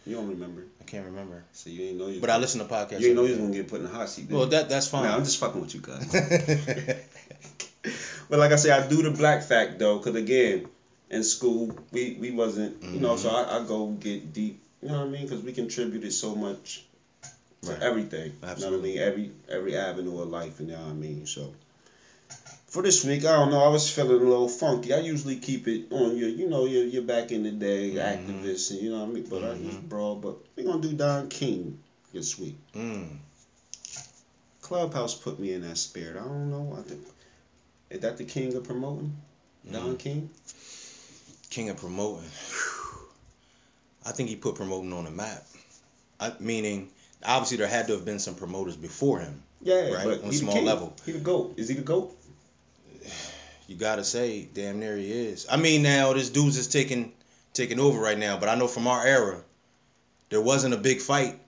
You don't remember. I can't remember. So you ain't know you. But gonna, I listen to podcasts. You ain't know you was gonna get put in the hot seat. Well, you? that that's fine. Nah, I'm just fucking with you guys. But like I say, I do the black fact though, cause again, in school we, we wasn't, mm-hmm. you know, so I, I go get deep. You know what I mean? Cause we contributed so much to right. everything. Absolutely. You know what I mean? Every every avenue of life. You know what I mean? So. For this week, I don't know, I was feeling a little funky. I usually keep it on your, you know, your, your back in the day, mm-hmm. activists, and you know what I mean? But mm-hmm. I just broad, but we're going to do Don King this week. Mm. Clubhouse put me in that spirit. I don't know. I think, is that the king of promoting? Mm. Don King? King of promoting. Whew. I think he put promoting on the map. I, meaning, obviously there had to have been some promoters before him. Yeah, right? But on a small king. Level. He the GOAT. Is he the GOAT? You gotta say, damn near he is. I mean, now this dude's is taking taking over right now, but I know from our era, there wasn't a big fight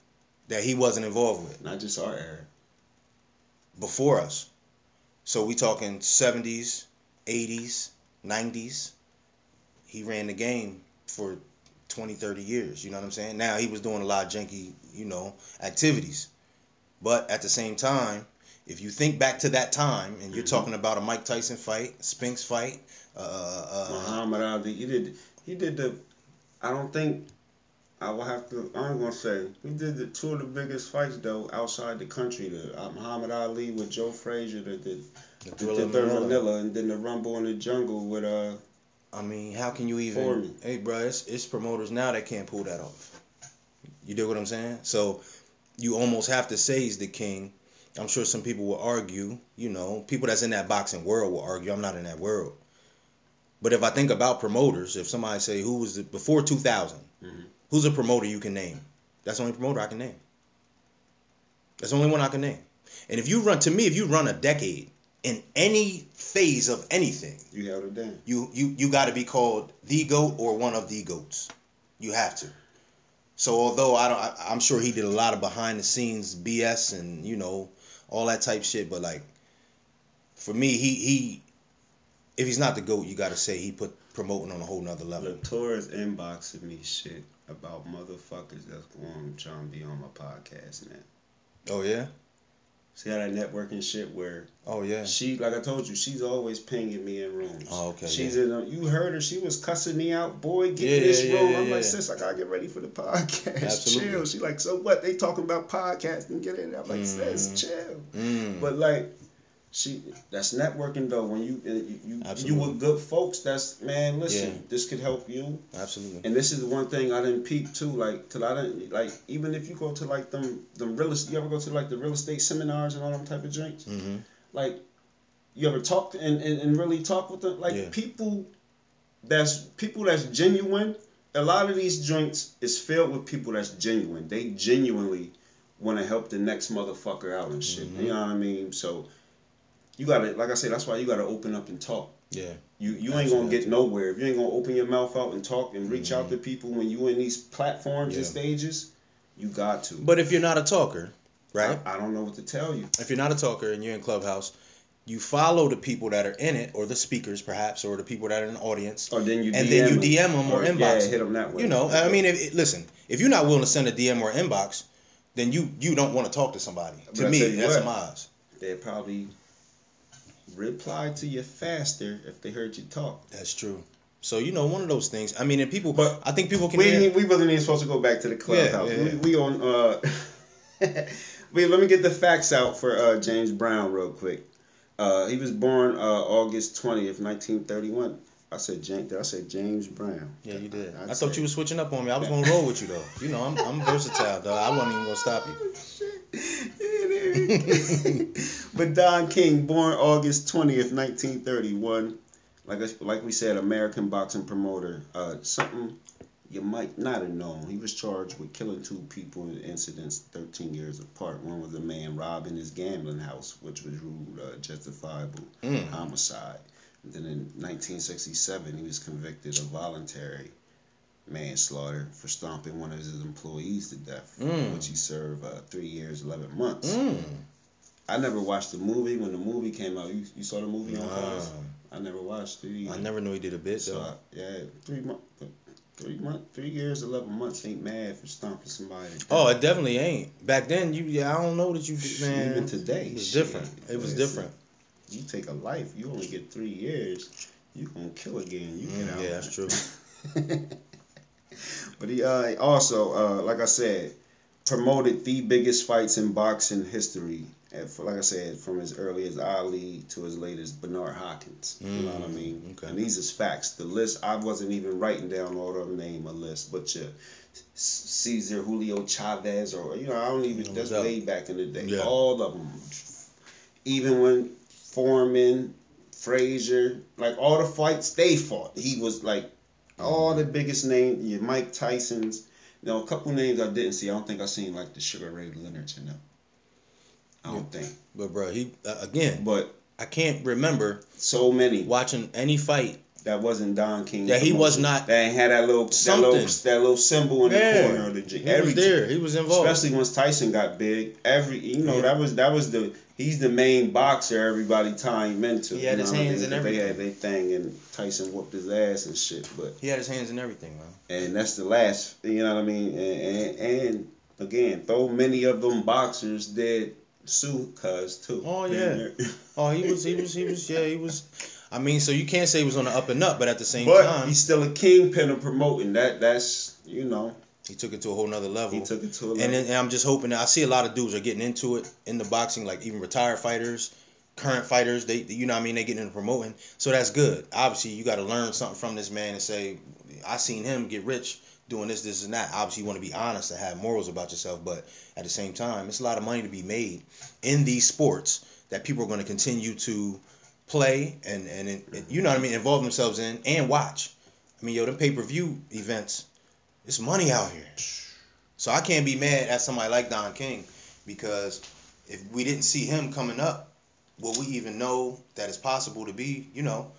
that he wasn't involved with. Not just our era. Before us, so we talking seventies, eighties, nineties. He ran the game for twenty, thirty years. You know what I'm saying? Now he was doing a lot of janky, you know, activities, but at the same time, If you think back to that time, and you're mm-hmm. talking about a Mike Tyson fight, Spinks fight, uh, uh, Muhammad Ali, he did, he did the, I don't think, I will have to, I'm going to say, he did the two of the biggest fights, though, outside the country. The uh, Muhammad Ali with Joe Frazier, the, the, the, the Thriller Manila. Manila, and then the Rumble in the Jungle with, uh, I mean, how can you even, Foreman. Hey, bro, it's, it's promoters now that can't pull that off. You dig what I'm saying? So, you almost have to say he's the king. I'm sure some people will argue, you know, people that's in that boxing world will argue. I'm not in that world. But if I think about promoters, if somebody say who was the, before two thousand, mm-hmm. who's a promoter you can name? That's the only promoter I can name. That's the only one I can name. And if you run, to me, if you run a decade in any phase of anything, you held it down. You you you got to be called the GOAT or one of the GOATs. You have to. So although I don't, I, I'm sure he did a lot of behind the scenes B S and, you know, all that type shit. But like, for me, he, he if he's not the GOAT, you got to say he put promoting on a whole nother level. Latoya's inboxing me shit about motherfuckers that's going to try and be on my podcast now. Oh, yeah? See how that networking shit where... Oh, yeah. She, like I told you, she's always pinging me in rooms. Oh, okay. She's yeah. in a, you heard her. She was cussing me out. Boy, get yeah, in this yeah, room. Yeah, I'm yeah. like, sis, I gotta get ready for the podcast. Absolutely. Chill. She like, so what? They talking about podcasting. Get in. I'm like, mm. sis, chill. Mm. But like, she, that's networking though. When you, you, you, you with good folks, that's, man, listen, yeah. this could help you. Absolutely. And this is the one thing I didn't peep too, like, till I didn't, like, even if you go to like them, them real estate, you ever go to like the real estate seminars and all them type of drinks? Mm-hmm. Like, you ever talk and, and, and really talk with them? Like, yeah. people that's, people that's genuine, a lot of these joints is filled with people that's genuine. They genuinely want to help the next motherfucker out and shit. Mm-hmm. You know what I mean? So, you gotta, like I said, that's why you gotta open up and talk. Yeah. You you ain't gonna get nowhere if you ain't gonna open your mouth out and talk and reach mm-hmm. out to people when you in these platforms yeah. and stages. You got to. But if you're not a talker, right? I, I don't know what to tell you. If you're not a talker and you're in Clubhouse, you follow the people that are in it, or the speakers perhaps, or the people that are in the audience. Or then you and D M then you D M them, them or, or inbox yeah, them. Hit them that way. You know, I mean, if, it, listen, if you're not willing to send a D M or inbox, then you you don't want to talk to somebody. But to I me, that's what, a Miles. They're probably. Reply to you faster if they heard you talk. That's true. So, you know, one of those things. I mean, and people, but I think people can we, hear... We really ain't supposed to go back to the Clubhouse. Yeah, yeah, yeah. We, we on... Uh, we, let me get the facts out for uh, James Brown real quick. Uh, he was born uh, August twentieth, nineteen thirty-one. I said James, did I say James Brown? Yeah, you did. I, I, I thought you were switching up on me. I was going to roll with you, though. You know, I'm, I'm versatile, though. I wasn't even going to stop you. Oh, shit. But Don King, born August twentieth, nineteen thirty-one, like I, like we said, American boxing promoter. Uh, something you might not have known. He was charged with killing two people in incidents thirteen years apart. One was a man robbing his gambling house, which was ruled uh, justifiable mm. homicide. And then in nineteen sixty-seven, he was convicted of voluntary manslaughter for stomping one of his employees to death, mm. which he served uh, three years, eleven months. Mm. I never watched the movie. When the movie came out, you, you saw the movie on Clubhouse? I never watched it. I never knew he did a bit, so though. I, yeah, three months, three month, three years, eleven months ain't mad for stomping somebody. Oh, it definitely ain't. Back then, you, yeah, I don't know that you, man. Even today, it was shit. different. It was Listen, different. You take a life, you only get three years. You gonna kill again. You mm, get out. Yeah, that's true. But he uh, also, uh, like I said, promoted the biggest fights in boxing history. And for, like I said, from as early as Ali to as late as Bernard Hopkins. Mm, you know what I mean? Okay. And these is facts. The list, I wasn't even writing down all the name of list, but your Cesar Julio Chavez, or, you know, I don't even, that's way back in the day. Yeah. All of them. Even when Foreman, Frazier, like all the fights they fought, he was like, all the biggest names, your Mike Tyson's. Now, a couple names I didn't see. I don't think I seen like the Sugar Ray Leonard, you know. I don't yeah. think. But, bro, he, uh, again, but I can't remember so many watching any fight that wasn't Don King. That he was not. That ain't had that little, that little, that little symbol in yeah. the corner of the gym. He every, was there. He was involved. Especially once Tyson got big. Every, you know, yeah. that was, that was the, he's the main boxer everybody timed into. He had his know? hands and everything. They had their thing, and Tyson whooped his ass and shit. But he had his hands and everything, man. And that's the last, you know what I mean? And, and, and again, though many of them boxers did sue Cuz too. Oh yeah. oh he was he was he was yeah he was. I mean, so you can't say he was on the up and up, but at the same but time, he's still a kingpin of promoting. That that's you know. He took it to a whole nother level. He took it to a level. And, then, and I'm just hoping that I see a lot of dudes are getting into it in the boxing, like even retired fighters, current fighters. They, you know what I mean? They getting into promoting. So that's good. Obviously, you got to learn something from this man and say, I seen him get rich doing this, this, and that. Obviously, you want to be honest and have morals about yourself. But at the same time, it's a lot of money to be made in these sports that people are going to continue to play and, and, and you know what I mean, involve themselves in and watch. I mean, yo, them pay-per-view events, it's money out here. So I can't be mad at somebody like Don King, because if we didn't see him coming up, would we even know that it's possible to be, you know,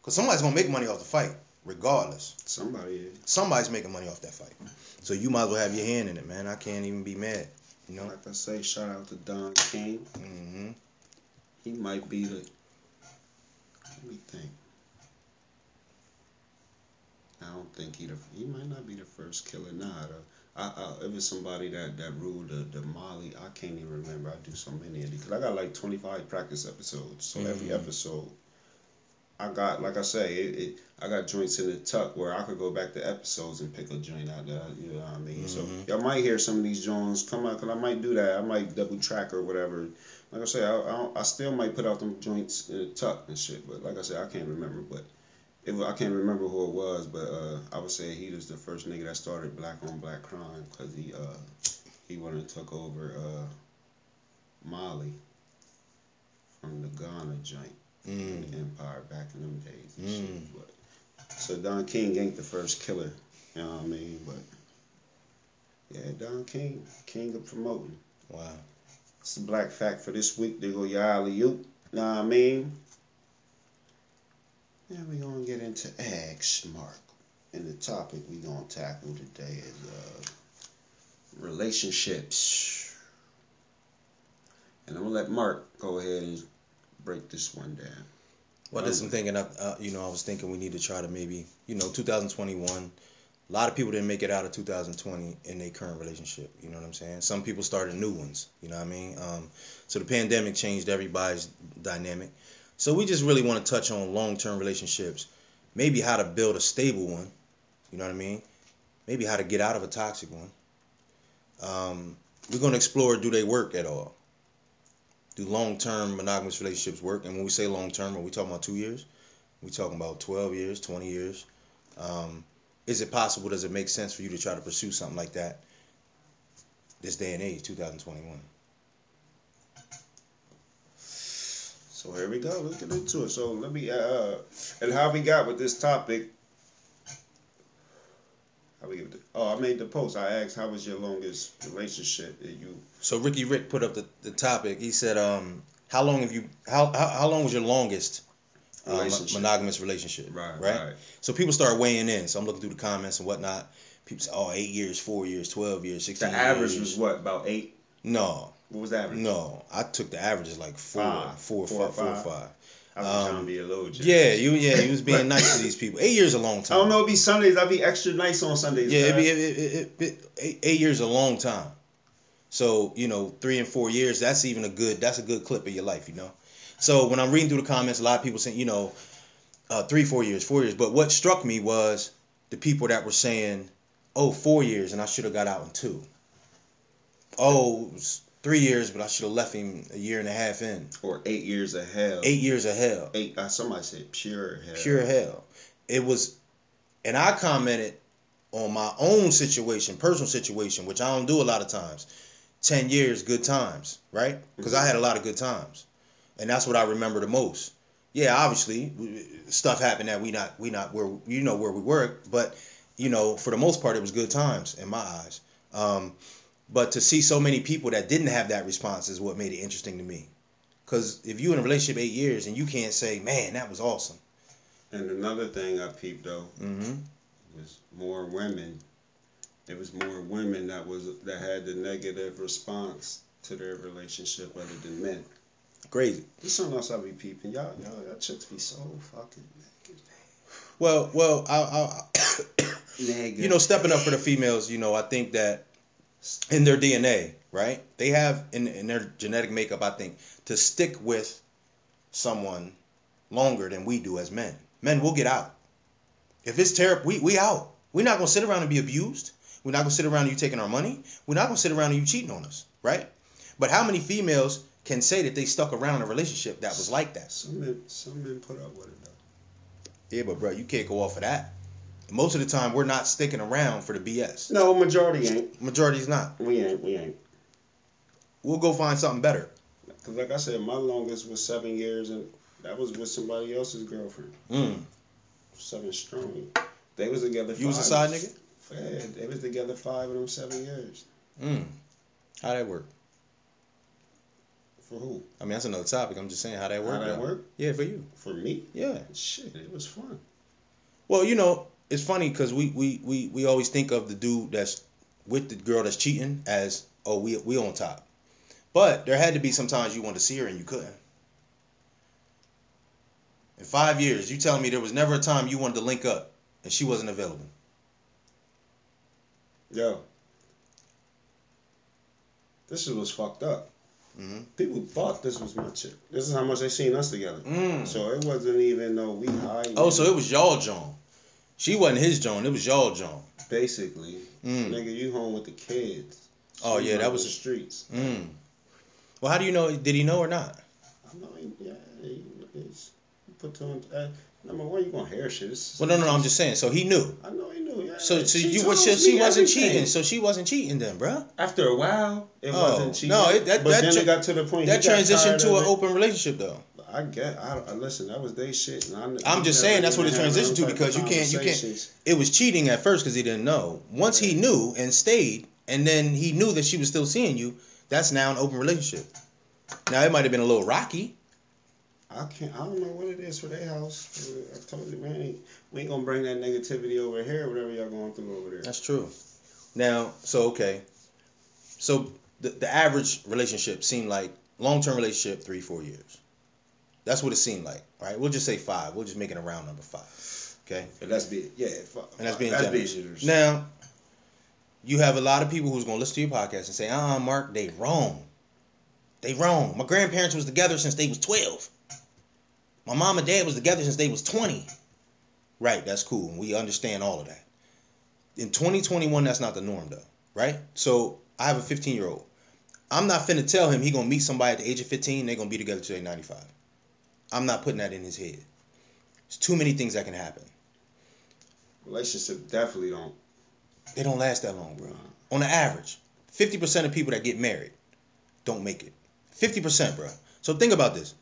because somebody's going to make money off the fight regardless. Somebody is. Somebody's making money off that fight. So you might as well have your hand in it, man. I can't even be mad, you know. Like I say, shout out to Don King. Mm-hmm. He might be the, let me think. I don't think he the, he might not be the first killer. Nah, the, I, I, it was somebody that, that ruled the, the Molly. I can't even remember. I do so many of these. Because I got like twenty-five practice episodes. So mm-hmm. every episode, I got, like I say, it, it, I got joints in the tuck where I could go back to episodes and pick a joint out there. You know what I mean? Mm-hmm. So y'all might hear some of these joints come out, because I might do that. I might double track or whatever. Like I say, I, I, I still might put out them joints in the tuck and shit. But like I say, I can't remember. But. It, I can't remember who it was, but uh, I would say he was the first nigga that started black on black crime, because he uh, he went and took over uh, Molly from the Ghana joint mm. in the Empire back in them days. And mm. shit. But, so Don King ain't the first killer, you know what I mean? But yeah, Don King, king of promoting. Wow. It's a black fact for this week. They go your alley-oop, you know what I mean? And we're going to get into Ask Mark. And the topic we're going to tackle today is uh, relationships. And I'm going to let Mark go ahead and break this one down. Well, there's some thinking, I, uh, you know, I was thinking we need to try to maybe, you know, two thousand twenty-one. A lot of people didn't make it out of two thousand twenty in their current relationship. You know what I'm saying? Some people started new ones. You know what I mean? Um, so the pandemic changed everybody's dynamic. So we just really want to touch on long-term relationships, maybe how to build a stable one, you know what I mean? Maybe how to get out of a toxic one. Um, we're going to explore, do they work at all? Do long-term monogamous relationships work? And when we say long-term, are we talking about two years? Are we talking about twelve years, twenty years? Um, is it possible, does it make sense for you to try to pursue something like that this day and age, two thousand twenty-one? So here we go. Let's get into it. So let me, uh, and how we got with this topic. How we get? Oh, I made the post. I asked, how was your longest relationship? That you. So Ricky Rick put up the, the topic. He said, um, how long have you? How how, how long was your longest uh, relationship. monogamous relationship? Right, right, right. So people start weighing in. So I'm looking through the comments and whatnot. People say, oh, eight years, four years, twelve years, sixteen. The average years. was what? About eight. No. What was that? No, I took the average as like four, five, four, four, five, four, five. Four, five. I was um, trying to be a little generous. Yeah, you, yeah, you was being nice to these people. Eight years is a long time. I don't know. It'd be Sundays. I'd be extra nice on Sundays. Yeah, it'd be, it, it, it, it, eight, eight years is a long time. So you know, three and four years. That's even a good. That's a good clip of your life. You know. So when I'm reading through the comments, a lot of people saying, you know, uh, three, four years, four years. But what struck me was the people that were saying, oh, four years, and I should have got out in two. Oh, it was three years, but I should have left him a year and a half in. Or eight years of hell. Eight years of hell. Eight. Uh, somebody said pure hell. Pure hell. It was, and I commented on my own situation, personal situation, which I don't do a lot of times. Ten years, good times, right? Because mm-hmm. I had a lot of good times, and that's what I remember the most. Yeah, obviously, stuff happened that we not we not where you know where we were, but you know for the most part it was good times in my eyes. Um, But to see so many people that didn't have that response is what made it interesting to me. Because if you're in a relationship eight years and you can't say, man, that was awesome. And another thing I peeped, though, mm-hmm. was more women. It was more women that was that had the negative response to their relationship other than men. Crazy. There's something else I be peeping. Y'all, y'all, y'all chicks be so fucking negative. Well, well, I, I, I you know, stepping up for the females, you know, I think that in their D N A, right? They have in, in their genetic makeup, I think, to stick with someone longer than we do as men. Men, we'll get out. If it's terrible, we, we out. We're not going to sit around and be abused. We're not going to sit around and you taking our money. We're not going to sit around and you cheating on us, right? But how many females can say that they stuck around a relationship that was like that? Some men, some men put up with it, though. Yeah, but, bro, you can't go off of that. Most of the time, we're not sticking around for the B S. No, majority ain't. Majority's not. We ain't. We ain't. We'll go find something better. Because, like I said, my longest was seven years, and that was with somebody else's girlfriend. Mm. Seven strong. They was together five. You was a side nigga? Yeah, they was together five of them seven years. Mm. How'd that work? For who? I mean, that's another topic. I'm just saying how that worked. How that worked? Yeah, for you. For me? Yeah. Shit, it was fun. Well, you know, it's funny because we, we, we, we always think of the dude that's with the girl that's cheating as, oh, we we on top. But there had to be sometimes you wanted to see her and you couldn't. In five years, you telling me there was never a time you wanted to link up and she wasn't available. Yo. This shit was fucked up. Mm-hmm. People thought this was my chick. This is how much they seen us together. Mm. So it wasn't even though we high. Oh, so it was y'all John. She wasn't his John. It was y'all John. Basically. Mm. Nigga, you home with the kids. Oh, she yeah, that was the streets. Mm. Well, how do you know? Did he know or not? I know he, yeah, he, he's put to him. Uh, number one, you gonna hear shit. It's, well, no, no, no, I'm just saying. So he knew. I know he knew. Yeah. So, so you, was, she, she wasn't cheating. So she wasn't cheating then, bro. After a while, it oh, wasn't cheating. No, it, that, but that, then it got to the point. That transitioned to an open relationship, though. I get. I, I listen. That was they shit. And I, I'm I just saying that's what it transitioned to because you can't. You can't. It was cheating at first because he didn't know. Once yeah. he knew and stayed, and then he knew that she was still seeing you. That's now an open relationship. Now, it might have been a little rocky. I can't. I don't know what it is for their house. I told you, man, we ain't going to bring that negativity over here, whatever y'all going through over there. That's true. Now, so, okay. So, the, the average relationship seemed like, long-term relationship, three, four years. That's what it seemed like, right? We'll just say five. We'll just make it a round number five, okay? And that's being, yeah. Five, and that's being generous. Now, you have a lot of people who's going to listen to your podcast and say, uh-uh, Mark, they wrong. They wrong. My grandparents was together since they was twelve. My mom and dad was together since they was twenty. Right, that's cool. And we understand all of that. In twenty twenty-one, that's not the norm, though. Right? So, I have a fifteen-year-old. I'm not finna tell him he going to meet somebody at the age of fifteen, they're going to be together till they're ninety-five. I'm not putting that in his head. There's too many things that can happen. Relationships definitely don't. They don't last that long, bro. On the average, fifty percent of people that get married don't make it. fifty percent, bro. So think about this.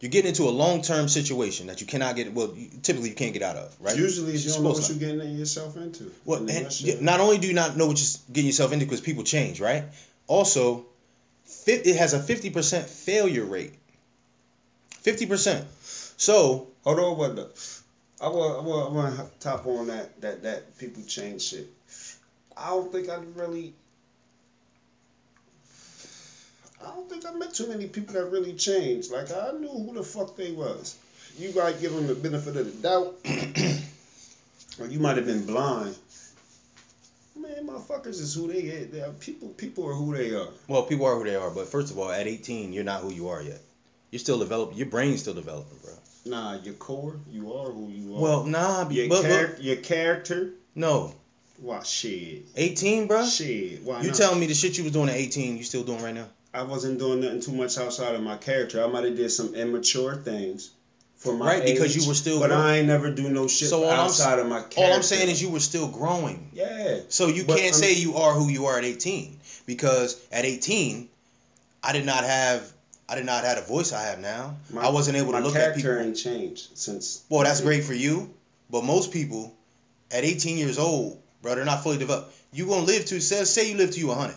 You're getting into a long-term situation that you cannot get, well, you, typically you can't get out of, right? Usually you don't know what you're getting yourself into. Well, and not only do you not know what you're getting yourself into because people change, right? Also, it has a fifty percent failure rate. fifty percent. So. Hold on, what the? I want, I want, I want to top on that, that, that people change shit. I don't think I really, I don't think I met too many people that really changed. Like, I knew who the fuck they was. You might give them the benefit of the doubt, or you might have been blind. Man, motherfuckers is who they is. They are. People, people are who they are. Well, people are who they are, but first of all, at eighteen, you're not who you are yet. You're still developing, your brain's still developing, bro. Nah, your core, you are who you are. Well, nah. Your, but, char- but, your character? No. Why, shit. eighteen, bro? Shit, why you not? Telling me the shit you was doing at eighteen, you still doing right now? I wasn't doing nothing too much outside of my character. I might have did some immature things for my right, age. Right, because you were still but growing. I ain't never do no shit so outside I'm, of my character. All I'm saying is you were still growing. Yeah. So you but can't I'm, say you are who you are at eighteen. Because at eighteen, I did not have... I did not have the voice I have now. My, I wasn't able to look at people. My character ain't changed since. Well, that's great for you, but most people at eighteen years old, bro, they're not fully developed. You gonna live to say, say you live to you one hundred.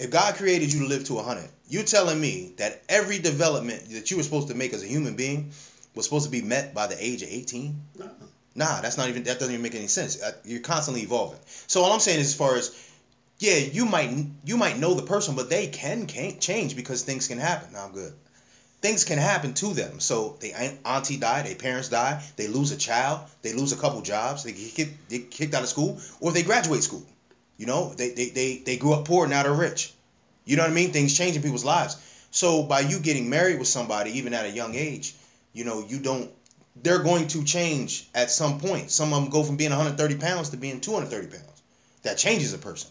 If God created you to live to one hundred, you're telling me that every development that you were supposed to make as a human being was supposed to be met by the age of eighteen? Nah, nah, that's not even. That doesn't even make any sense. You're constantly evolving. So all I'm saying is, as far as yeah, you might you might know the person, but they can can't change because things can happen. No, I'm good. Things can happen to them. So they auntie die, their parents die, they lose a child, they lose a couple jobs, they get, get kicked out of school, or they graduate school. You know, they, they, they, they grew up poor, now they're rich. You know what I mean? Things change in people's lives. So by you getting married with somebody, even at a young age, you know, you don't, they're going to change at some point. Some of them go from being one hundred thirty pounds to being two hundred thirty pounds. That changes a person.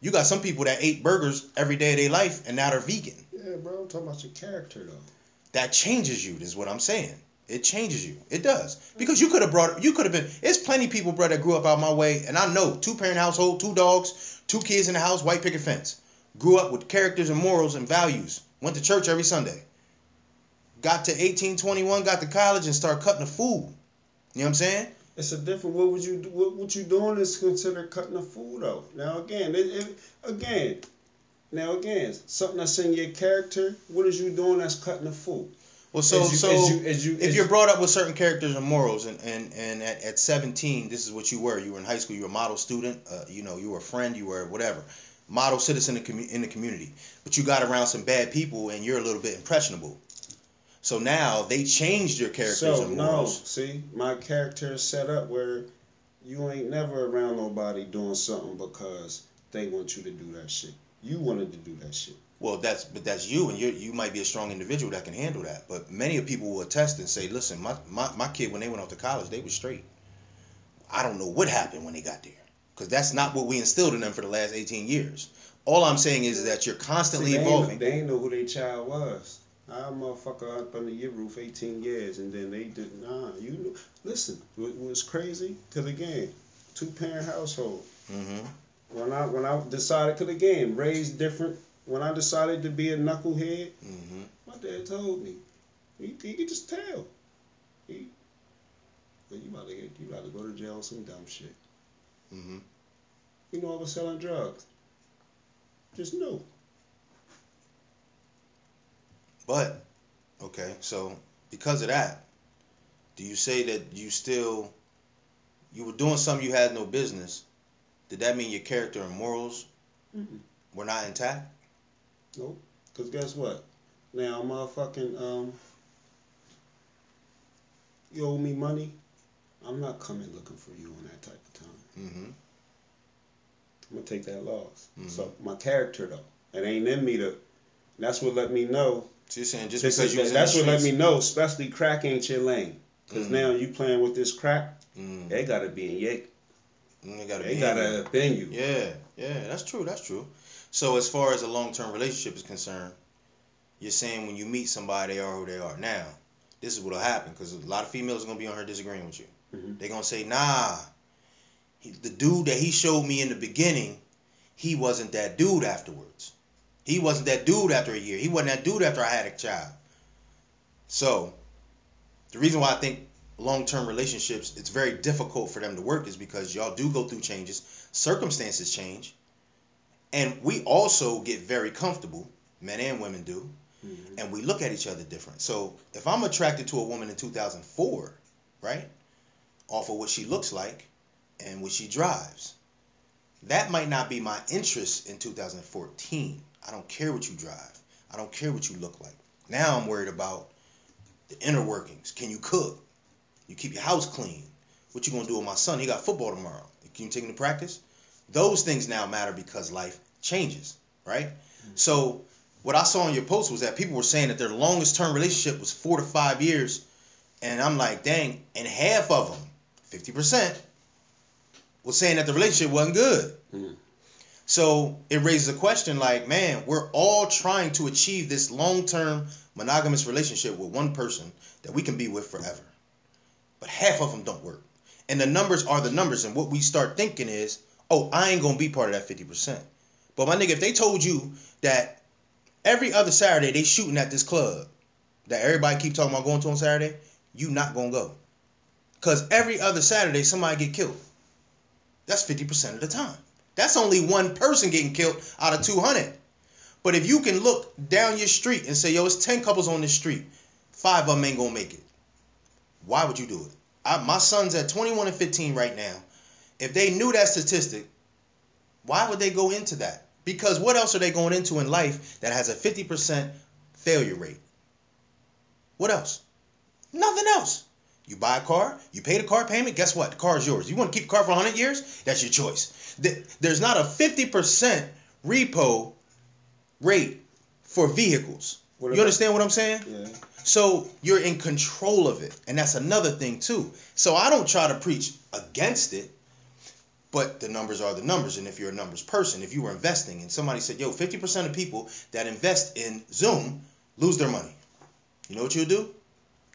You got some people that ate burgers every day of their life and now they're vegan. Yeah, bro, I'm talking about your character, though. That changes you, is what I'm saying. It changes you. It does. Because you could have brought, you could have been, it's plenty of people, bro, that grew up out my way, and I know, two-parent household, two dogs, two kids in the house, white picket fence. Grew up with characters and morals and values. Went to church every Sunday. Got to eighteen, twenty-one, got to college and started cutting the food. You know what I'm saying? It's a different, what would you, what, what you doing is considered cutting the food out. Now again, it, it, again, now again, something that's in your character, what is you doing that's cutting the food? Well, so, as you, so as you, as you, as if you're brought up with certain characters and morals, and, and, and at, at seventeen, this is what you were. You were in high school. You were a model student. Uh, you know, you were a friend. You were whatever. Model citizen in the, com- in the community. But you got around some bad people, and you're a little bit impressionable. So now they changed your characters so, and morals. So, no, see, my character is set up where you ain't never around nobody doing something because they want you to do that shit. You wanted to do that shit. Well, that's but that's you, and you you might be a strong individual that can handle that. But many of people will attest and say, listen, my, my, my kid, when they went off to college, they were straight. I don't know what happened when they got there, because that's not what we instilled in them for the last eighteen years. All I'm saying is that you're constantly See, they evolving. Ain't, they ain't know who their child was. I motherfucker up under your roof eighteen years, and then they didn't. Nah, you know. Listen, it was crazy, because again, two-parent household. Mm-hmm. When I, when I decided, because again, raised different. When I decided to be a knucklehead, mm-hmm. my dad told me, you, you could just tell. He, well, you about to get, you about to go to jail on some dumb shit. Mm-hmm. You know I was selling drugs. Just knew. But, okay, so because of that, do you say that you still, you were doing something you had no business? Did that mean your character and morals mm-hmm. were not intact? Nope, because guess what? Now, motherfucking, um, you owe me money, I'm not coming looking for you on that type of time. Mm-hmm. I'm going to take that loss. Mm-hmm. So, my character, though, it ain't in me to, that's what let me know. So, you're saying just because is, you was That's what let me know, especially crack ain't your lane. Because mm-hmm. now you playing with this crack, mm-hmm. they got to be in your, they got to be in you. Yeah, yeah, that's true, that's true. So as far as a long-term relationship is concerned, you're saying when you meet somebody, they are who they are. Now, this is what'll happen, because a lot of females are gonna be on here disagreeing with you. Mm-hmm. They're gonna say, nah, he, the dude that he showed me in the beginning, he wasn't that dude afterwards. He wasn't that dude after a year. He wasn't that dude after I had a child. So the reason why I think long-term relationships, it's very difficult for them to work, is because y'all do go through changes, circumstances change. And we also get very comfortable, men and women do, mm-hmm. and we look at each other different. So if I'm attracted to a woman in two thousand four, right, off of what she looks like and what she drives, that might not be my interest in two thousand fourteen. I don't care what you drive. I don't care what you look like. Now I'm worried about the inner workings. Can you cook? You keep your house clean. What you gonna do with my son? He got football tomorrow. Can you take him to practice? Those things now matter because life changes, right? Mm-hmm. So what I saw in your post was that people were saying that their longest term relationship was four to five years. And I'm like, dang, and half of them, fifty percent, was saying that the relationship wasn't good. Mm-hmm. So it raises a question like, man, we're all trying to achieve this long-term monogamous relationship with one person that we can be with forever. But half of them don't work. And the numbers are the numbers. And what we start thinking is, oh, I ain't gonna be part of that fifty percent. But my nigga, if they told you that every other Saturday they shooting at this club that everybody keep talking about going to on Saturday, you not gonna go. Cause every other Saturday somebody get killed. That's fifty percent of the time. That's only one person getting killed out of two hundred. But if you can look down your street and say, yo, it's ten couples on this street, five of them ain't gonna make it. Why would you do it? I, my son's at twenty-one and fifteen right now. If they knew that statistic, why would they go into that? Because what else are they going into in life that has a fifty percent failure rate? What else? Nothing else. You buy a car, you pay the car payment, guess what? The car is yours. You want to keep the car for one hundred years? That's your choice. There's not a fifty percent repo rate for vehicles. What you understand what I'm saying? Yeah. So you're in control of it. And that's another thing, too. So I don't try to preach against it, but the numbers are the numbers. And if you're a numbers person, if you were investing and somebody said, yo, fifty percent of people that invest in Zoom lose their money, you know what you'll do?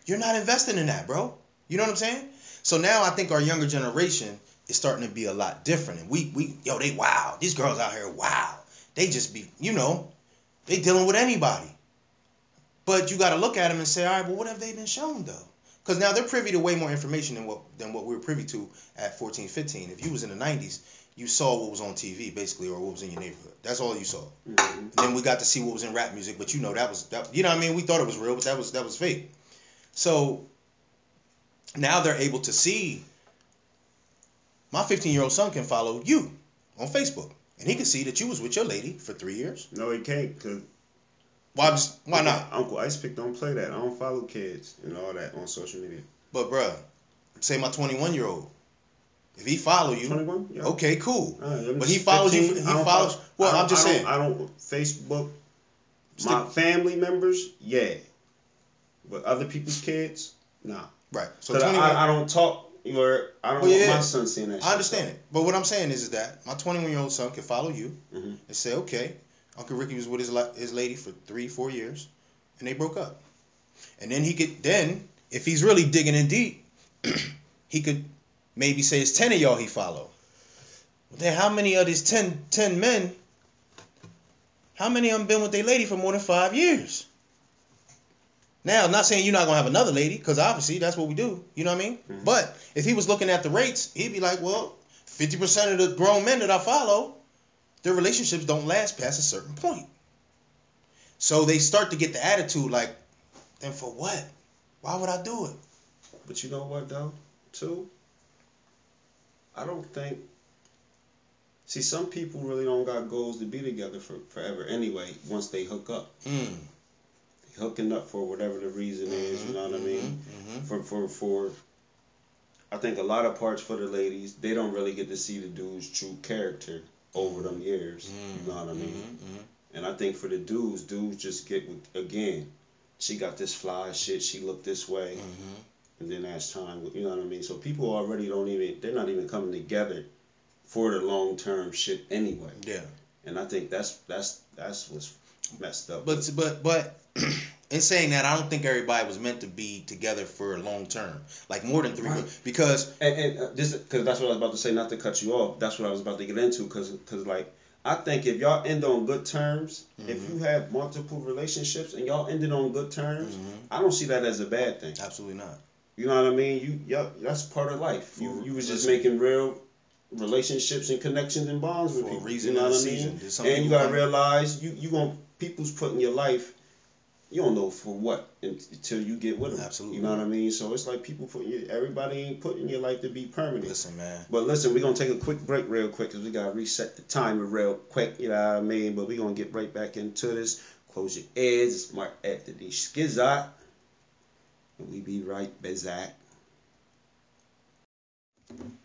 You're not investing in that, bro. You know what I'm saying? So now I think our younger generation is starting to be a lot different. And we, we yo, they wow. These girls out here, wow. They just be, you know, they dealing with anybody. But you got to look at them and say, all right, well, what have they been shown, though? Because now they're privy to way more information than what than what we were privy to at fourteen, fifteen. If you was in the nineties, you saw what was on T V, basically, or what was in your neighborhood. That's all you saw. Mm-hmm. And then we got to see what was in rap music, but you know, that was, that, you know what I mean? We thought it was real, but that was that was fake. So now they're able to see. My fifteen-year-old son can follow you on Facebook, and he can see that you was with your lady for three years. No, he can't, because... Why, just, why not? Uncle Ice Pick don't play that. I don't follow kids and all that on social media. But, bruh, say my twenty-one-year-old. If he follow you, twenty-one? Yeah. Okay, cool. Right, but he follows fifteen, you. He follows. Follow, well, I'm just I saying. I don't Facebook. Stick. My family members, yeah. But other people's kids, nah. Right. So I, I, I don't talk. Or I don't well, want yeah, my son seeing that. I shit, understand so. it. But what I'm saying is, is that my twenty-one-year-old son can follow you mm-hmm. and say, okay, Uncle Ricky was with his his lady for three, four years, and they broke up. And then he could, then, if he's really digging in deep, he could maybe say it's ten of y'all he follow. Well, then how many of these ten, ten men, how many of them been with their lady for more than five years? Now, I'm not saying you're not going to have another lady, because obviously that's what we do. You know what I mean? Mm-hmm. But if he was looking at the rates, he'd be like, well, fifty percent of the grown men that I follow, their relationships don't last past a certain point. So they start to get the attitude like, then for what? Why would I do it? But you know what, though, too? I don't think... See, some people really don't got goals to be together for forever anyway, once they hook up. Mm. They hooking up for whatever the reason is, mm-hmm, you know what mm-hmm, I mean? Mm-hmm. For, for, for... I think a lot of parts for the ladies, they don't really get to see the dude's true character over them years, mm, you know what I mean? Mm, mm. And I think for the dudes, dudes just get, with, again, she got this fly shit, she looked this way, mm-hmm. and then that's time, you know what I mean? So people already don't even, they're not even coming together for the long-term shit anyway. Yeah. And I think that's that's that's what's messed up. But, but, but in saying that, I don't think everybody was meant to be together for a long-term, like more than three right. years, because... And, and uh, this because that's what I was about to say, not to cut you off, that's what I was about to get into, because, cause like, I think if y'all end on good terms, mm-hmm. if you have multiple relationships and y'all ended on good terms, mm-hmm. I don't see that as a bad thing. Absolutely not. You know what I mean? You, y'all, that's part of life. You, you was just making real relationships and connections and bonds with for people. Reason, you know what I mean? And you got to realize, you, you gonna, people's putting your life... You don't know for what until you get with them. Absolutely. You know what I mean? So it's like people putting you, everybody ain't putting your life to be permanent. Listen, man. But listen, we're going to take a quick break real quick because we got to reset the timer real quick. You know what I mean? But we're going to get right back into this. Close your ears. It's Mark after the Skizot. And we be right back.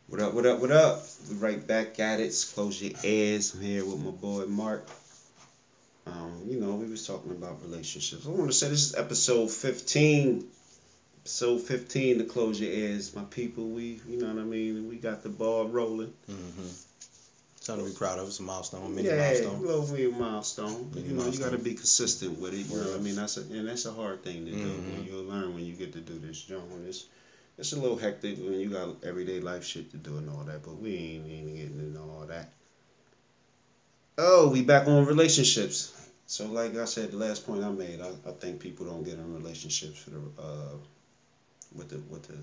What up, what up, what up? We right back at it. Close your ears. I'm here with my boy Mark. Um, you know, we was talking about relationships. I want to say this is episode fifteen. Episode fifteen to Close Your Ears. My people, we, you know what I mean? We got the ball rolling. Mm-hmm. Something to be proud of. It's a milestone. Mini yeah, milestone. Yeah, little weird milestone. Mini you know, milestone. You got to be consistent with it. You know what I mean? That's a, and that's a hard thing to do. Mm-hmm. You'll learn when you get to do this, John. It's, it's a little hectic when you got everyday life shit to do and all that. But we ain't even getting into all that. Oh, we back on relationships. So, like I said, the last point I made, I, I think people don't get in relationships for the, uh, with the with the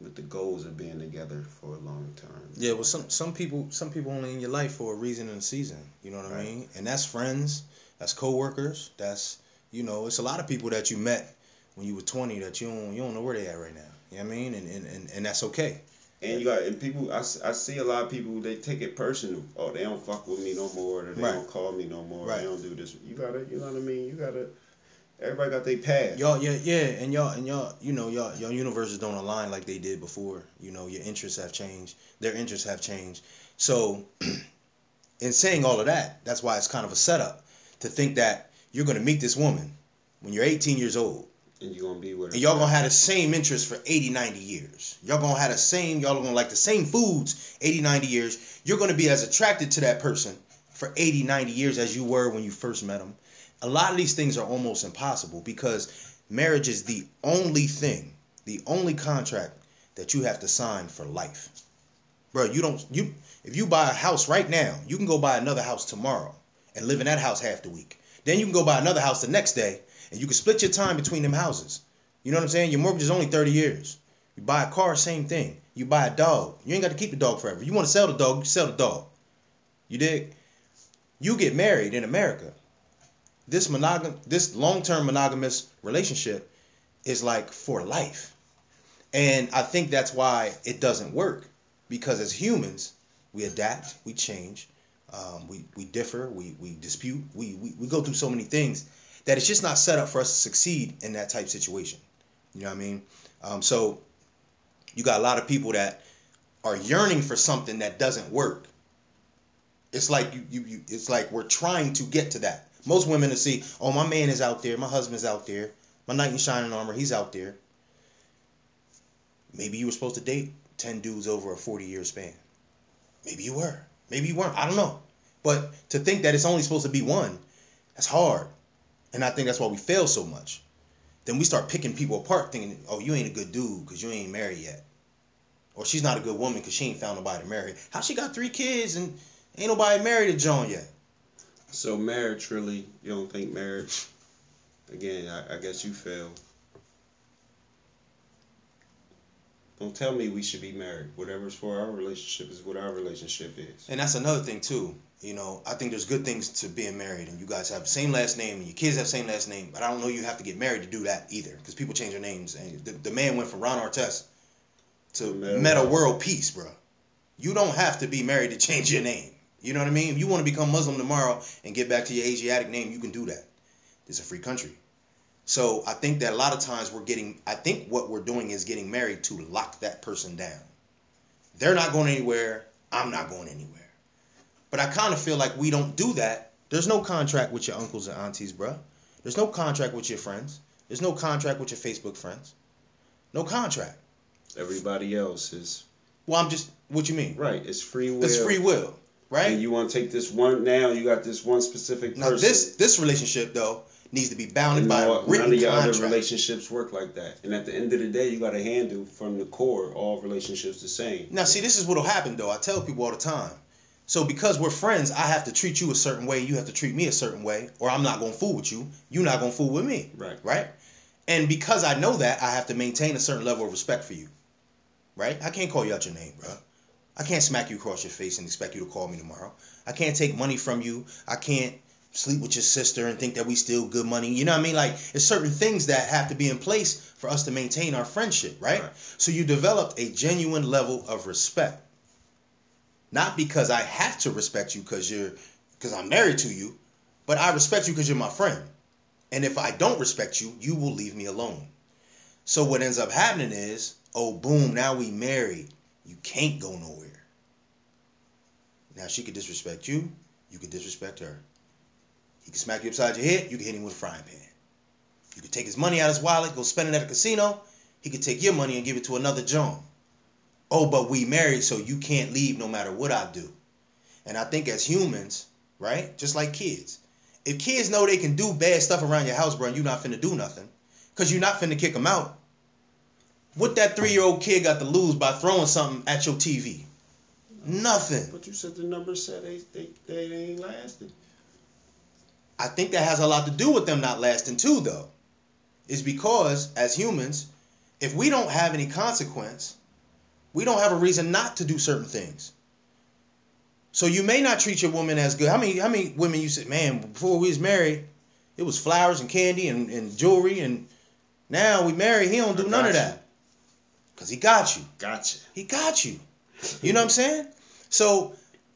with the goals of being together for a long time. Yeah, well, some some people some people only in your life for a reason and a season. You know what right. I mean? And that's friends, that's coworkers, that's you know, it's a lot of people that you met when you were twenty that you don't you don't know where they at right now. You know what I mean? And and and, and that's okay. And you got and people, I, I see a lot of people, they take it personal. Oh, they don't fuck with me no more. Or they right. don't call me no more. Right. They don't do this. You got to, you know what I mean? You got to, Everybody got their path. Y'all, yeah, yeah, and y'all, and y'all, you know, y'all, y'all universes don't align like they did before. You know, your interests have changed. Their interests have changed. So, in saying all of that, that's why it's kind of a setup to think that you're going to meet this woman when you're eighteen years old. And you're going to be with her. And y'all going to have the same interests for eighty, ninety years. Y'all going to have the same, y'all are going to like the same foods eighty, ninety years. You're going to be as attracted to that person for eighty, ninety years as you were when you first met them. A lot of these things are almost impossible because marriage is the only thing, the only contract that you have to sign for life. Bro, you don't, you, if you buy a house right now, you can go buy another house tomorrow and live in that house half the week. Then you can go buy another house the next day and you can split your time between them houses. You know what I'm saying? Your mortgage is only thirty years. You buy a car, same thing. You buy a dog. You ain't got to keep the dog forever. You want to sell the dog, you sell the dog. You dig? You get married in America. This monogam, this long-term monogamous relationship is like for life. And I think that's why it doesn't work. Because as humans, we adapt, we change, um, we, we differ, we, we dispute, we, we, we go through so many things that it's just not set up for us to succeed in that type of situation. You know what I mean? Um, so you got a lot of people that are yearning for something that doesn't work. It's like you, you, you it's like we're trying to get to that. Most women will see, oh, my man is out there. My husband's out there. My knight in shining armor, he's out there. Maybe you were supposed to date ten dudes over a forty-year span. Maybe you were. Maybe you weren't. I don't know. But to think that it's only supposed to be one, that's hard. And I think that's why we fail so much. Then we start picking people apart thinking, oh, you ain't a good dude because you ain't married yet. Or she's not a good woman because she ain't found nobody to marry. How she got three kids and ain't nobody married to John yet? So marriage, really, you don't think marriage, again, I, I guess you feel, don't tell me we should be married. Whatever's for our relationship is what our relationship is. And that's another thing, too. You know, I think there's good things to being married, and you guys have the same last name, and your kids have the same last name, but I don't know you have to get married to do that either, because people change their names. And the, the man went from Ron Artest to Metta World Peace, bro. You don't have to be married to change your name. You know what I mean? If you want to become Muslim tomorrow and get back to your Asiatic name, you can do that. It's a free country. So I think that a lot of times we're getting, I think what we're doing is getting married to lock that person down. They're not going anywhere. I'm not going anywhere. But I kind of feel like we don't do that. There's no contract with your uncles and aunties, bruh. There's no contract with your friends. There's no contract with your Facebook friends. No contract. Everybody else is. Well, I'm just, what you mean? Right. It's free will. It's free will. Right? And you want to take this one, now you got this one specific person. Now this this relationship though needs to be bounded and by no, a written contract. None of your other relationships work like that. And at the end of the day, you got to handle from the core all relationships the same. Now see, this is what'll happen though. I tell people all the time. So because we're friends, I have to treat you a certain way, you have to treat me a certain way, or I'm not going to fool with you, you're not going to fool with me. Right. Right? And because I know that, I have to maintain a certain level of respect for you. Right? I can't call you out your name, bro. I can't smack you across your face and expect you to call me tomorrow. I can't take money from you. I can't sleep with your sister and think that we steal good money. You know what I mean? Like, it's certain things that have to be in place for us to maintain our friendship, right? right? So you developed a genuine level of respect. Not because I have to respect you because you're, because I'm married to you, but I respect you because you're my friend. And if I don't respect you, you will leave me alone. So what ends up happening is, oh, boom, now we married. You can't go nowhere. Now, she could disrespect you. You could disrespect her. He could smack you upside your head. You could hit him with a frying pan. You could take his money out of his wallet, go spend it at a casino. He could take your money and give it to another John. Oh, but we married, so you can't leave no matter what I do. And I think as humans, right, just like kids, if kids know they can do bad stuff around your house, bro, and you're not finna do nothing, because you're not finna kick them out, what that three-year-old kid got to lose by throwing something at your T V? Nothing. But you said the numbers said they, they, they ain't lasting. I think that has a lot to do with them not lasting too, though. It's because, as humans, if we don't have any consequence, we don't have a reason not to do certain things. So you may not treat your woman as good. How many, how many women you said, man, before we was married, it was flowers and candy and, and jewelry, and now we married, he don't do none of that. Because he got you. Gotcha. He got you. You know what I'm saying? So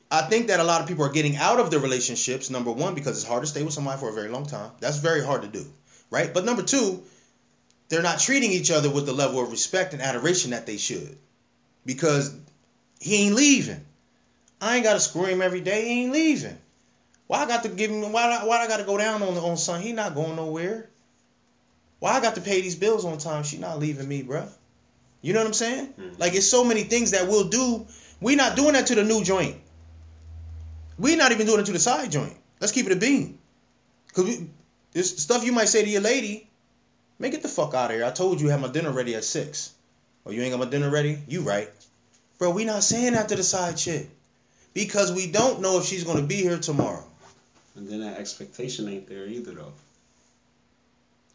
I think that a lot of people are getting out of their relationships, number one, because it's hard to stay with somebody for a very long time. That's very hard to do. right? But number two, they're not treating each other with the level of respect and adoration that they should, because he ain't leaving. I ain't got to scream every day. He ain't leaving. Why I got to give him? Why why I got to go down on on son? He not going nowhere. Why I got to pay these bills on time? She not leaving me, bruh. You know what I'm saying? Mm-hmm. Like, it's so many things that we'll do. We not doing that to the new joint. We not even doing it to the side joint. Let's keep it a beam. Cause we, this stuff you might say to your lady, man, get the fuck out of here. I told you I had my dinner ready at six. Or you ain't got my dinner ready? You right. Bro, we not saying that to the side chick. Because we don't know if she's going to be here tomorrow. And then that expectation ain't there either, though.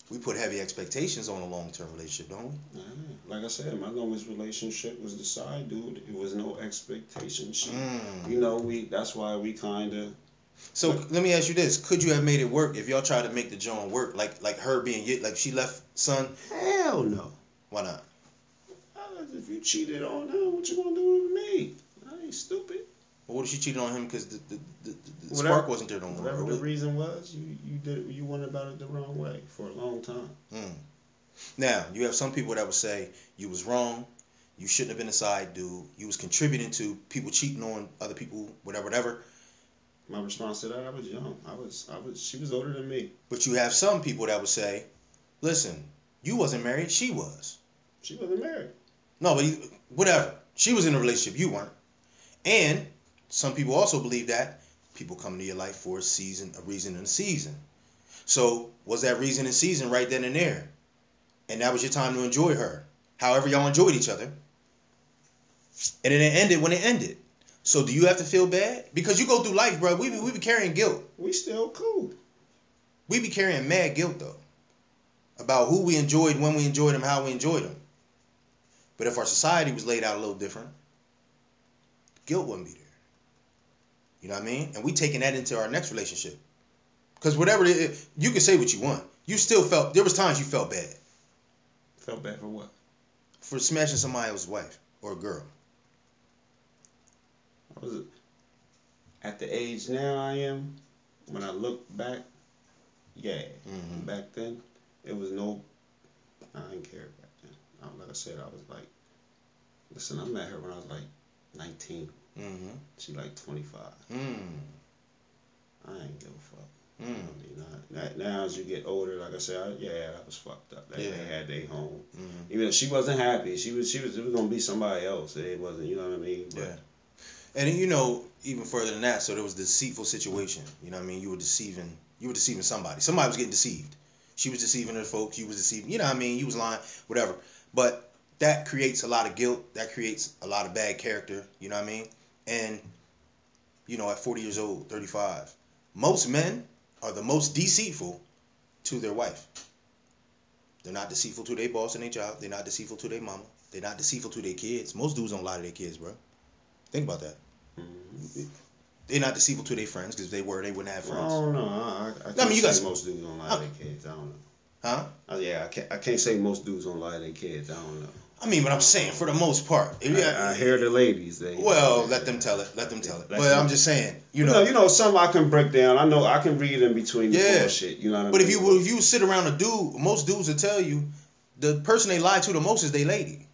We put heavy expectations on a long-term relationship, don't we? Yeah. Like I said, my longest relationship was the side dude. It was no expectation. She, mm. You know, we that's why we kind of... So, like, let me ask you this. Could you have made it work if y'all tried to make the joint work? Like like her being... Like she left son? Hell no. Why not? If you cheated on her, what you going to do with me? I ain't stupid. Well, what if she cheated on him because the, the, the, the whatever, spark wasn't there no more? Whatever the reason was, you you did you went about it the wrong way for a long time. Mm. Now, you have some people that would say, you was wrong, you shouldn't have been a side dude, you was contributing to people cheating on other people, whatever, whatever. My response to that, I was young. I was, I was, she was older than me. But you have some people that would say, listen, you wasn't married, she was. She wasn't married. No, but you, whatever. She was in a relationship, you weren't. And... some people also believe that people come into your life for a season, a reason and a season. So was that reason and season right then and there? And that was your time to enjoy her. However, y'all enjoyed each other. And then it ended when it ended. So do you have to feel bad? Because you go through life, bro. We be, we be carrying guilt. We still cool. We be carrying mad guilt, though. About who we enjoyed, when we enjoyed them, how we enjoyed them. But if our society was laid out a little different, guilt wouldn't be there. You know what I mean? And we taking that into our next relationship. Because whatever it is, you can say what you want. You still felt, there was times you felt bad. Felt bad for what? For smashing somebody else's wife or a girl. I was at the age now I am, when I look back, yeah. Mm-hmm. Back then, it was no, I didn't care back then. I, like I said, I was like, listen, I met her when I was like nineteen. Mm-hmm. She like twenty-five. Mm. I ain't give a fuck. Mm. I mean, I, now as you get older, like I said, I, yeah, that was fucked up. That, yeah. They had their home. Mm-hmm. Even if she wasn't happy, she was. She was. It was gonna be somebody else. It wasn't. You know what I mean? But, yeah. And you know, even further than that, so there was a deceitful situation. You know what I mean? You were deceiving. You were deceiving somebody. Somebody was getting deceived. She was deceiving her folks. You was deceiving. You know what I mean? You was lying. Whatever. But that creates a lot of guilt. That creates a lot of bad character. You know what I mean? And, you know, at forty years old, thirty-five, most men are the most deceitful to their wife. They're not deceitful to their boss and their job. They're not deceitful to their mama. They're not deceitful to their kids. Most dudes don't lie to their kids, bro. Think about that. Mm-hmm. They're not deceitful to their friends, because if they were, they wouldn't have friends. Well, I don't know. I, I, I can't I mean, you say guys, most dudes don't lie I, to their kids. I don't know. Huh? Uh, yeah, I can't, I can't say most dudes don't lie to their kids. I don't know. I mean, but I'm saying, for the most part. I, I hear the ladies. They, well, let them tell it. Let them tell it. But them, I'm just saying, you know. No, you know, some I can break down. I know I can read in between the yeah. bullshit. You know what but I mean? But if you if you sit around a dude, most dudes will tell you, the person they lie to the most is their lady.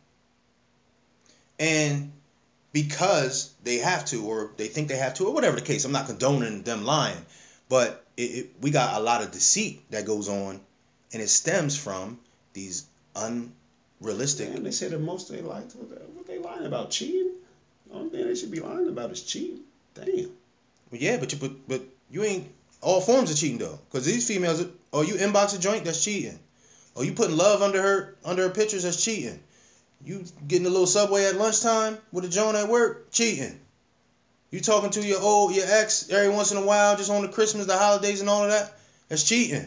And because they have to, or they think they have to, or whatever the case, I'm not condoning them lying. But it, it, we got a lot of deceit that goes on, and it stems from these un. Realistic. And they say that most of they lie to what they lying about, cheating. The only thing they should be lying about is cheating. Damn. Well, yeah, but you but, but you ain't all forms of cheating though, because these females, oh, you inbox a joint, that's cheating. Oh, you putting love under her under her pictures, that's cheating. You getting a little Subway at lunchtime with a joint at work, cheating. You talking to your old your ex every once in a while, just on the Christmas, the holidays, and all of that, that's cheating.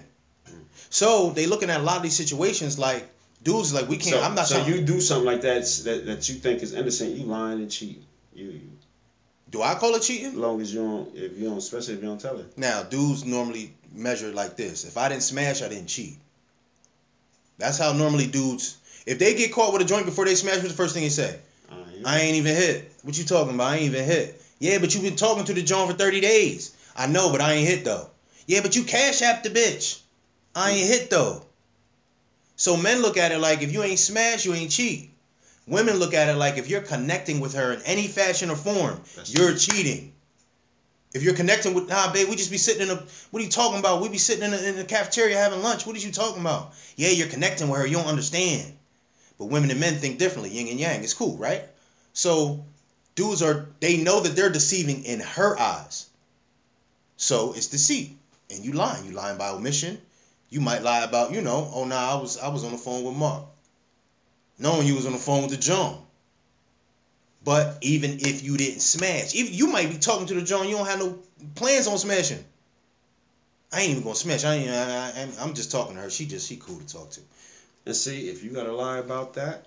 So they looking at a lot of these situations like. Dudes like we can't. So, I'm not. So you do something like that, that that you think is innocent. You lying and cheating. You, you. Do I call it cheating? As long as you don't, if you don't, especially if you don't tell her. Now, dudes normally measure like this. If I didn't smash, I didn't cheat. That's how normally dudes. If they get caught with a joint before they smash, what's the first thing they say? I ain't, I ain't even hit. What you talking about? I ain't even hit. Yeah, but you been talking to the joint for thirty days. I know, but I ain't hit though. Yeah, but you cash app the bitch. I ain't hit though. So men look at it like if you ain't smash, you ain't cheat. Women look at it like if you're connecting with her in any fashion or form, that's you're true. Cheating. If you're connecting with, nah, babe, we just be sitting in a, what are you talking about? We be sitting in, a, in the cafeteria having lunch. What are you talking about? Yeah, you're connecting with her. You don't understand. But women and men think differently, yin and yang. It's cool, right? So dudes are, they know that they're deceiving in her eyes. So it's deceit. And you lying. You lying by omission. You might lie about, you know, oh, nah, I was I was on the phone with Mark. Knowing you was on the phone with the John. But even if you didn't smash, even, you might be talking to the John. You don't have no plans on smashing. I ain't even going to smash. I ain't, I, I, I'm just talking to her. She just, she cool to talk to. And see, if you got to lie about that,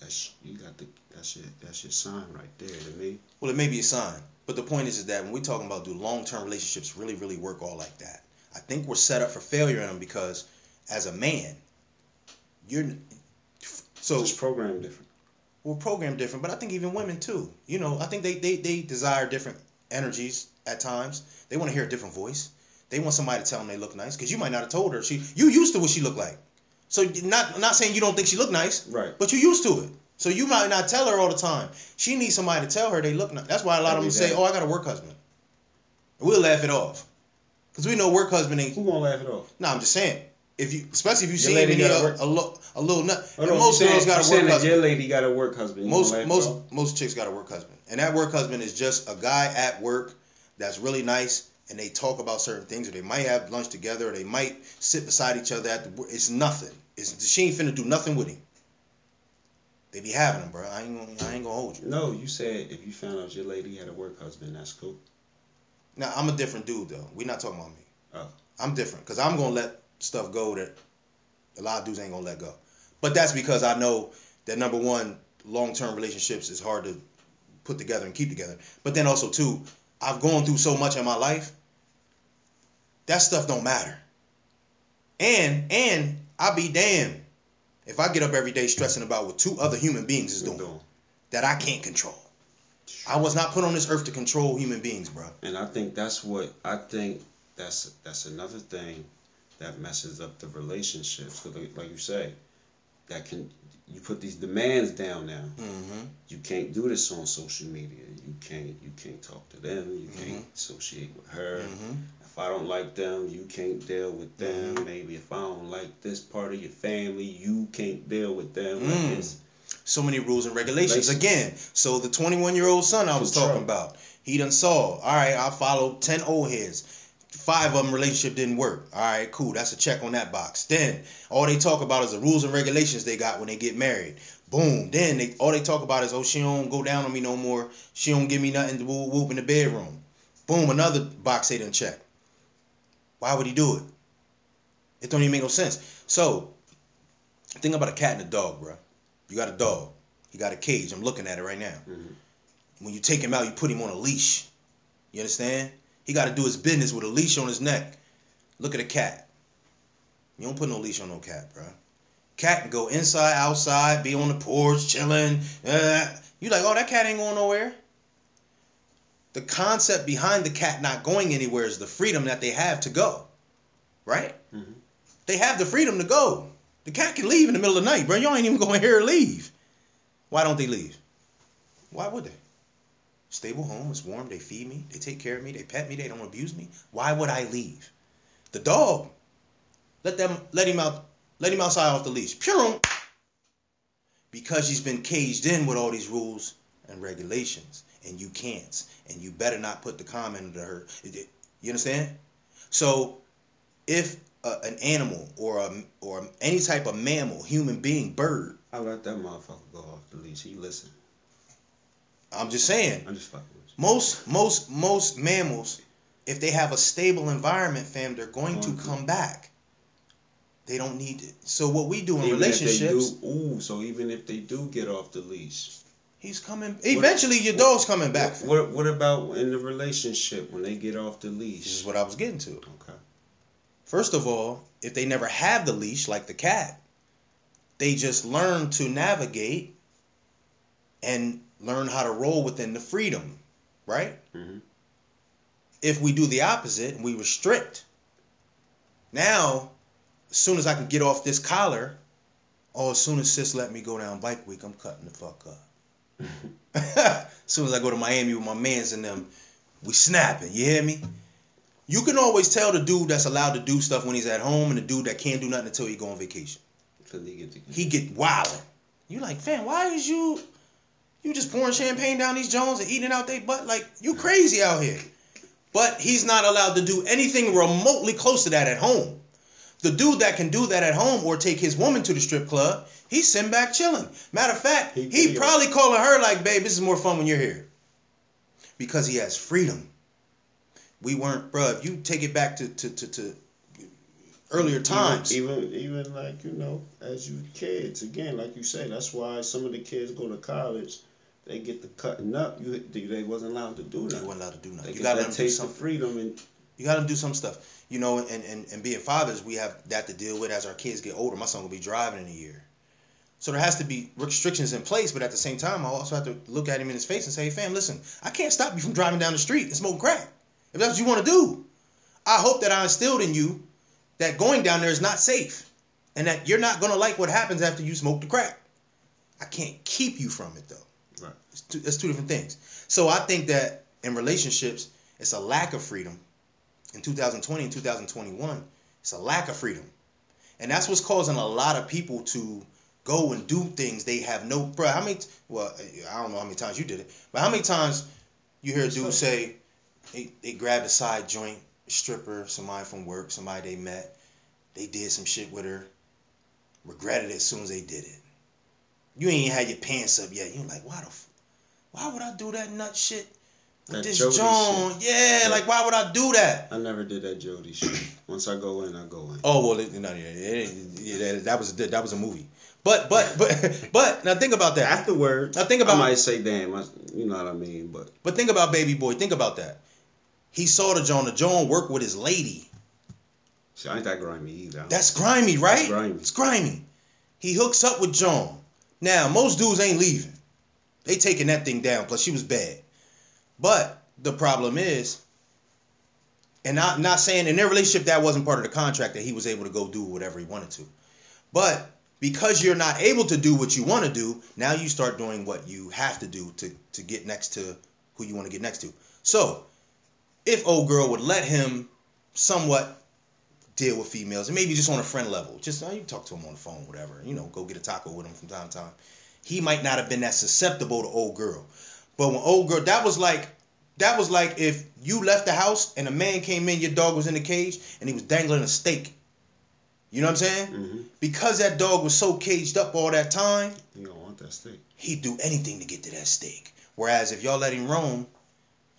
that's, you got the, that's, your, that's your sign right there to me. Well, it may be a sign. But the point is, is that when we're talking about do long-term relationships really, really work all like that? I think we're set up for failure in them because as a man, you're... So it's programmed different. We're programmed different, but I think even women too. You know, I think they, they, they desire different energies at times. They want to hear a different voice. They want somebody to tell them they look nice because you might not have told her. She You used to what she looked like. So not not saying you don't think she looked nice, right? But you used to it. So you might not tell her all the time. She needs somebody to tell her they look nice. That's why a lot I of them say, that. oh, I got a work husband. We'll laugh it off. Because we know work husband ain't... Who won't laugh it off? Nah, I'm just saying. If you, especially if you see any a, a, lo, a little nut, oh, no, most girls got a work husband. Your lady got a work husband. Most most most chicks got a work husband, and that work husband is just a guy at work that's really nice, and they talk about certain things, or they might have lunch together, or they might sit beside each other. At the, it's nothing. It's she ain't finna do nothing with him. They be having him, bro. I ain't gonna, I ain't gonna hold you. No, you said if you found out your lady had a work husband, that's cool. Now I'm a different dude though. We're not talking about me. Oh, I'm different because I'm gonna let stuff go that a lot of dudes ain't gonna let go. But that's because I know that number one, long-term relationships is hard to put together and keep together. But then also two, I've gone through so much in my life, that stuff don't matter. And and I'll be damned if I get up every day stressing about what two other human beings is doing that I can't control. I was not put on this earth to control human beings, bro. And I think that's what I think that's that's another thing that messes up the relationships. So like you say, that can you put these demands down now. Mm-hmm. You can't do this on social media. You can't you can't talk to them. You mm-hmm. can't associate with her. Mm-hmm. If I don't like them, you can't deal with them. Mm-hmm. Maybe if I don't like this part of your family, you can't deal with them. Mm. Like this. So many rules and regulations. Again, so the twenty-one-year-old son I was Control. talking about, he done saw, all right, I followed ten old heads. Five of them relationship didn't work. All right, cool. That's a check on that box. Then all they talk about is the rules and regulations they got when they get married. Boom. Then they all they talk about is, oh, she don't go down on me no more. She don't give me nothing to whoop, whoop in the bedroom. Boom. Another box they didn't check. Why would he do it? It don't even make no sense. So think about a cat and a dog, bro. You got a dog. You got a cage. I'm looking at it right now. Mm-hmm. When you take him out, you put him on a leash. You understand? He got to do his business with a leash on his neck. Look at a cat. You don't put no leash on no cat, bro. Cat can go inside, outside, be on the porch, chilling. Uh, you like, oh, that cat ain't going nowhere. The concept behind the cat not going anywhere is the freedom that they have to go. Right? Mm-hmm. They have the freedom to go. The cat can leave in the middle of the night, bro. Y'all ain't even going to hear her leave. Why don't they leave? Why would they? Stable home, it's warm, they feed me, they take care of me, they pet me, they don't abuse me. Why would I leave? The dog, let them let him out, let him outside off the leash. Pure. Because he's been caged in with all these rules and regulations, and you can't, and you better not put the comment to her. You understand? So if a, an animal or a, or any type of mammal, human being, bird, I let that motherfucker go off the leash. He listen. I'm just saying, I'm just fucking with you. most most most mammals, if they have a stable environment, fam, they're going to come back. They don't need it. So what we do in even relationships, if they do, ooh, so even if they do get off the leash, he's coming. What, eventually, your what, dog's coming back. What, what What about in the relationship when they get off the leash? This is what I was getting to. Okay. First of all, if they never have the leash, like the cat, they just learn to navigate and learn how to roll within the freedom, right? Mm-hmm. If we do the opposite and we restrict, now as soon as I could get off this collar, oh, as soon as Sis let me go down Bike Week, I'm cutting the fuck up. As soon as I go to Miami with my mans and them, we snapping, you hear me? You can always tell the dude that's allowed to do stuff when he's at home and the dude that can't do nothing until he go on vacation. He get wildin'. You like, fam, why is you... You just pouring champagne down these Jones and eating out they butt? Like, you crazy out here. But he's not allowed to do anything remotely close to that at home. The dude that can do that at home or take his woman to the strip club, he's sitting back chilling. Matter of fact, he, he probably calling her like, babe, this is more fun when you're here. Because he has freedom. We weren't, bro, if you take it back to, to, to, to earlier times. Even, even, even like, you know, as you kids, again, like you say, that's why some of the kids go to college. They get the cutting up. You, they wasn't allowed to do nothing. They wasn't allowed to do nothing. They you got to taste of freedom and you got to do some stuff. You know, and, and and being fathers, we have that to deal with as our kids get older. My son will be driving in a year, so there has to be restrictions in place. But at the same time, I also have to look at him in his face and say, hey, fam, listen, I can't stop you from driving down the street and smoking crack if that's what you want to do. I hope that I instilled in you that going down there is not safe and that you're not gonna like what happens after you smoke the crack. I can't keep you from it though. Right. It's two, it's two different things. So I think that in relationships, it's a lack of freedom. In two thousand twenty and two thousand twenty-one, it's a lack of freedom. And that's what's causing a lot of people to go and do things they have no... Bro, how many... Well, I don't know how many times you did it, but how many times you hear a dude say, they, they grabbed a side joint, a stripper, somebody from work, somebody they met, they did some shit with her, regretted it as soon as they did it. You ain't had your pants up yet. You like, why the, f- why would I do that nut shit with that this Joan? Yeah, yeah, like why would I do that? I never did that Jody shit. Once I go in, I go in. Oh well, it, no, yeah, it, yeah, that was that was a movie. But but but but now think about that. Afterwards, now think about. I might say, damn, I, you know what I mean, but. But think about baby boy. Think about that. He saw the Joan. The Joan worked with his lady. See, I ain't that grimy either. That's grimy, right? That's grimy. It's grimy. He hooks up with Joan. Now, most dudes ain't leaving. They taking that thing down, plus she was bad. But the problem is, and I'm not saying in their relationship that wasn't part of the contract that he was able to go do whatever he wanted to. But because you're not able to do what you want to do, now you start doing what you have to do to, to get next to who you want to get next to. So if old girl would let him somewhat deal with females, and maybe just on a friend level. Just, you can talk to him on the phone, whatever. You know, go get a taco with him from time to time. He might not have been that susceptible to old girl. But when old girl, that was like, that was like if you left the house and a man came in, your dog was in the cage, and he was dangling a steak. You know what I'm saying? Mm-hmm. Because that dog was so caged up all that time, he don't want that steak. He'd do anything to get to that steak. Whereas if y'all let him roam,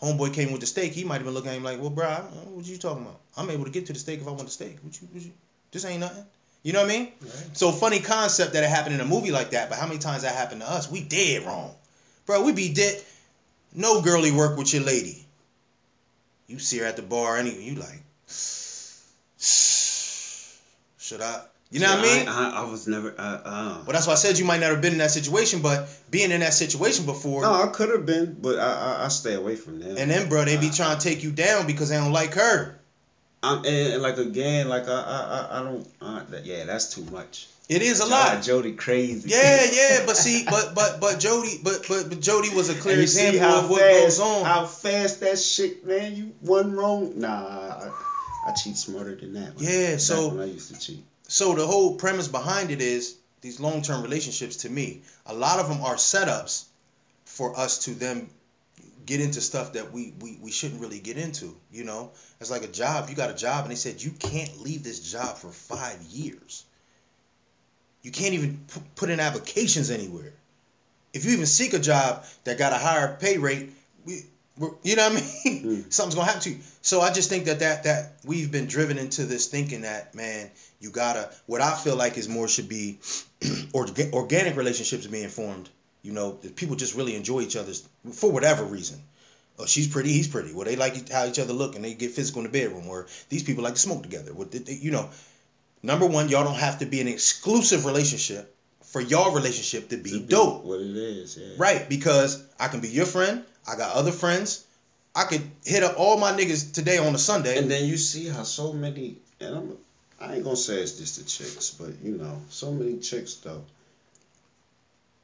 homeboy came with the steak, he might have been looking at him like, well, bro, what you talking about? I'm able to get to the steak if I want the steak. What you, what you, this ain't nothing. You know what I mean? Right. So funny concept that it happened in a movie like that, but how many times that happened to us? We dead wrong. Bro, we be dead. No girly work with your lady. You see her at the bar anyway, you like, should I? You know yeah, what I mean? I, I, I was never. Uh, uh. Well, that's why I said you might not have been in that situation, but being in that situation before. No, I could have been, but I, I, I stay away from them. And then, bro, they be I, trying to take you down because they don't like her. I'm and, and like again, like I, I, I don't. Uh, that, yeah, that's too much. It is a Jody, lot. Jody crazy. Yeah, yeah, but see, but but but Jody, but but, but Jody was a clear and you example see how of what fast, goes on. How fast that shit, man! You one wrong, nah. I, I cheat smarter than that. Like, yeah, so when I used to cheat. So the whole premise behind it is these long-term relationships, to me, a lot of them are setups for us to then get into stuff that we, we, we shouldn't really get into, you know? It's like a job. You got a job, and they said, you can't leave this job for five years. You can't even p- put in applications anywhere. If you even seek a job that got a higher pay rate, we, we're, you know what I mean? Mm. Something's going to happen to you. So I just think that, that that we've been driven into this thinking that, man, you gotta, what I feel like is more should be orga- organic relationships being formed. You know, people just really enjoy each other's, for whatever reason. Oh, she's pretty, he's pretty. Well, they like how each other look and they get physical in the bedroom. Or these people like to smoke together. You know, number one, y'all don't have to be an exclusive relationship for y'all relationship to be to dope. What it is, yeah. Right, because I can be your friend. I got other friends. I could hit up all my niggas today on a Sunday. And then you see how so many, and I'm I ain't gonna say it's just the chicks, but you know, so many chicks though.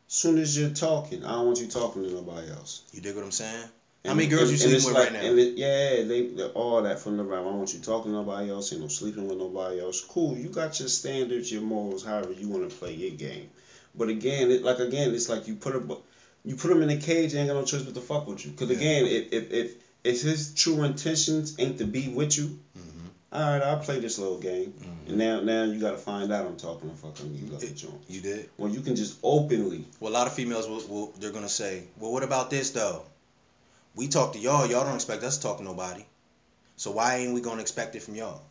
Soon as you're talking, I don't want you talking to nobody else. You dig what I'm saying? And how many girls and, you sleeping with like, right now? And it, yeah, they all that from the right. I don't want you talking to nobody else. Ain't no sleeping with nobody else. Cool, you got your standards, your morals, however you want to play your game. But again, it, like again, it's like you put a, you put them in a cage. They ain't got no choice but to fuck with you. Cause yeah. again, if if if if his true intentions ain't to be with you, mm-hmm. all right, I'll play this little game. Mm-hmm. And now now you gotta find out I'm talking to fucking you, love it, John. You did. Well, you can just openly. Well, a lot of females will, will they're gonna say, well, what about this though? We talk to y'all. Y'all don't expect us to talk to nobody. So why ain't we gonna expect it from y'all?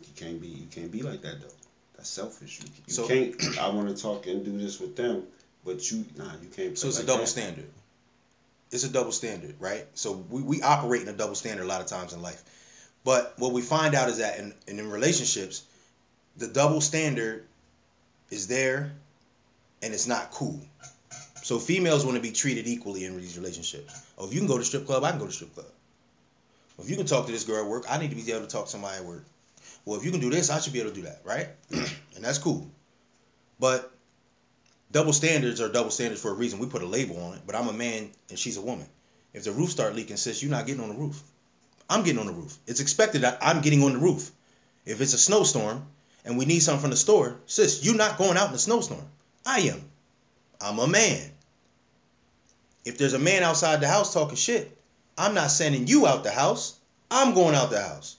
You can't be. You can't be like that though. That's selfish. You, you so, can't. I want to talk and do this with them, but you. Nah, you can't. So it's like a double that. standard. It's a double standard, right? So we, we operate in a double standard a lot of times in life. But what we find out is that in in relationships, the double standard is there, and it's not cool. So females want to be treated equally in these relationships. Oh, if you can go to strip club, I can go to strip club. Well, if you can talk to this girl at work, I need to be able to talk to somebody at work. Well, if you can do this, I should be able to do that, right? And that's cool. But double standards are double standards for a reason. We put a label on it, but I'm a man and she's a woman. If the roof start leaking, sis, you're not getting on the roof. I'm getting on the roof. It's expected that I'm getting on the roof. If it's a snowstorm and we need something from the store, sis, you're not going out in the snowstorm. I am. I'm a man. If there's a man outside the house talking shit, I'm not sending you out the house. I'm going out the house.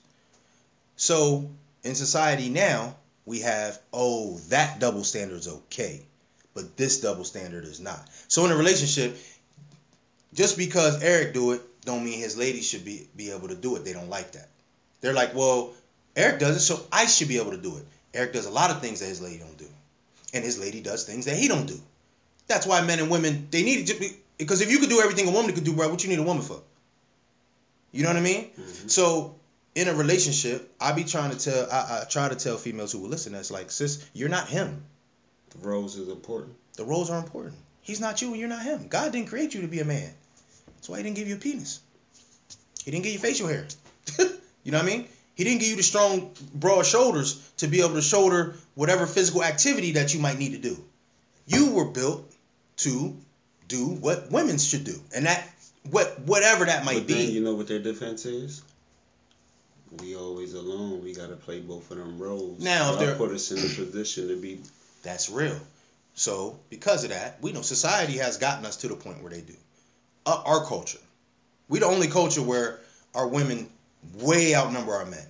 So in society now, we have, oh, that double standard's okay, but this double standard is not. So in a relationship, just because Eric do it, don't mean his lady should be, be able to do it. They don't like that. They're like, well, Eric does it, so I should be able to do it. Eric does a lot of things that his lady don't do. And his lady does things that he don't do. That's why men and women, they need to be, because if you could do everything a woman could do, bro, what you need a woman for? You know what I mean? Mm-hmm. So in a relationship, I be trying to tell, I, I try to tell females who will listen, that's like, sis, you're not him. The roles is important. The roles are important. He's not you and you're not him. God didn't create you to be a man. That's why he didn't give you a penis. He didn't give you facial hair. You know what I mean? He didn't give you the strong, broad shoulders to be able to shoulder whatever physical activity that you might need to do. You were built to do what women should do, and that what whatever that might but then, be. You know what their defense is? We always alone. We gotta play both of them roles. Now, if they're put us in a position to be, that's real. So because of that, we know society has gotten us to the point where they do. Uh, our culture, we the only culture where our women way outnumber our men.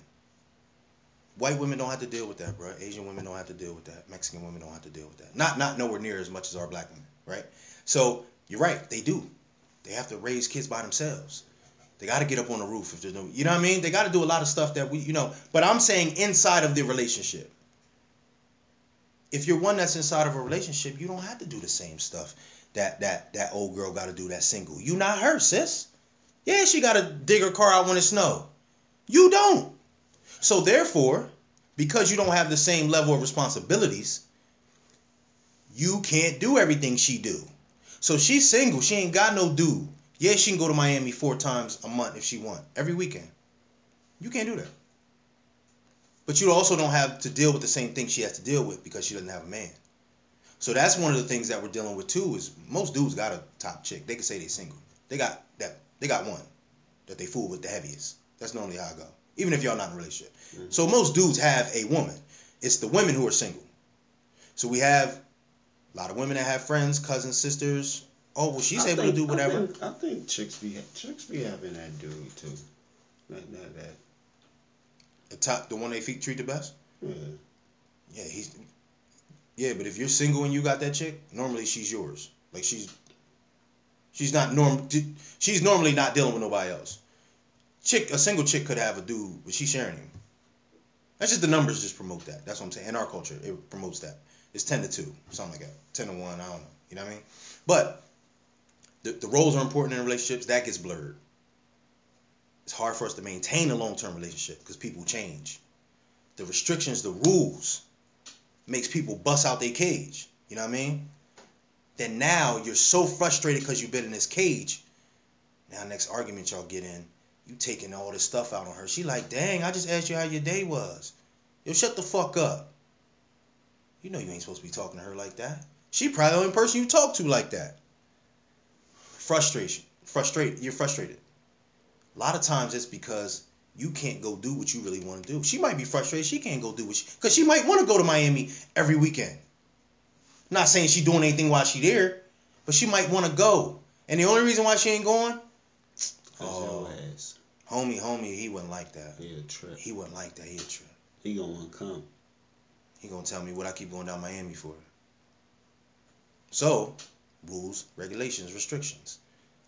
White women don't have to deal with that, bro. Asian women don't have to deal with that. Mexican women don't have to deal with that. Not not nowhere near as much as our black women, right? So you're right. They do. They have to raise kids by themselves. They got to get up on the roof if there's no, you know what I mean? They got to do a lot of stuff that we, you know. But I'm saying inside of the relationship. If you're one that's inside of a relationship, you don't have to do the same stuff that that that old girl got to do that's single. You not her, sis. Yeah, she got to dig her car out when it snow. You don't. So therefore, because you don't have the same level of responsibilities, you can't do everything she do. So she's single. She ain't got no dude. Yeah, she can go to Miami four times a month if she want, every weekend. You can't do that. But you also don't have to deal with the same thing she has to deal with because she doesn't have a man. So that's one of the things that we're dealing with too is most dudes got a top chick. They can say they single. They got that. They got one that they fool with the heaviest. That's normally how I go. Even if y'all not in a relationship. Mm-hmm. So most dudes have a woman. It's the women who are single. So we have a lot of women that have friends, cousins, sisters. Oh, well, she's I able think, to do whatever. I think, I think chicks be chicks be having that dude too. Not, not that. The top, the one they feet treat the best. Yeah. Yeah, he's. Yeah, but if you're single and you got that chick, normally she's yours. Like she's. She's not norm. She's normally not dealing with nobody else. Chick, a single chick could have a dude, but she's sharing him. That's just the numbers just promote that. That's what I'm saying. In our culture, it promotes that. It's ten to two, something like that. ten to one, I don't know. You know what I mean? But the, the roles are important in relationships. That gets blurred. It's hard for us to maintain a long-term relationship because people change. The restrictions, the rules, makes people bust out their cage. You know what I mean? Then now you're so frustrated because you've been in this cage. Now next argument y'all get in, you taking all this stuff out on her. She like, dang, I just asked you how your day was. Yo, shut the fuck up. You know you ain't supposed to be talking to her like that. She probably the only person you talk to like that. Frustration. Frustrate. You're frustrated. A lot of times it's because you can't go do what you really want to do. She might be frustrated. She can't go do what she... Because she might want to go to Miami every weekend. Not saying she doing anything while she there. But she might want to go. And the only reason why she ain't going... Oh, ass. Homie, homie, he wouldn't like that. He a trip. He wouldn't like that. He a trip. He gonna want to come. He gonna tell me what I keep going down Miami for. So, rules, regulations, restrictions.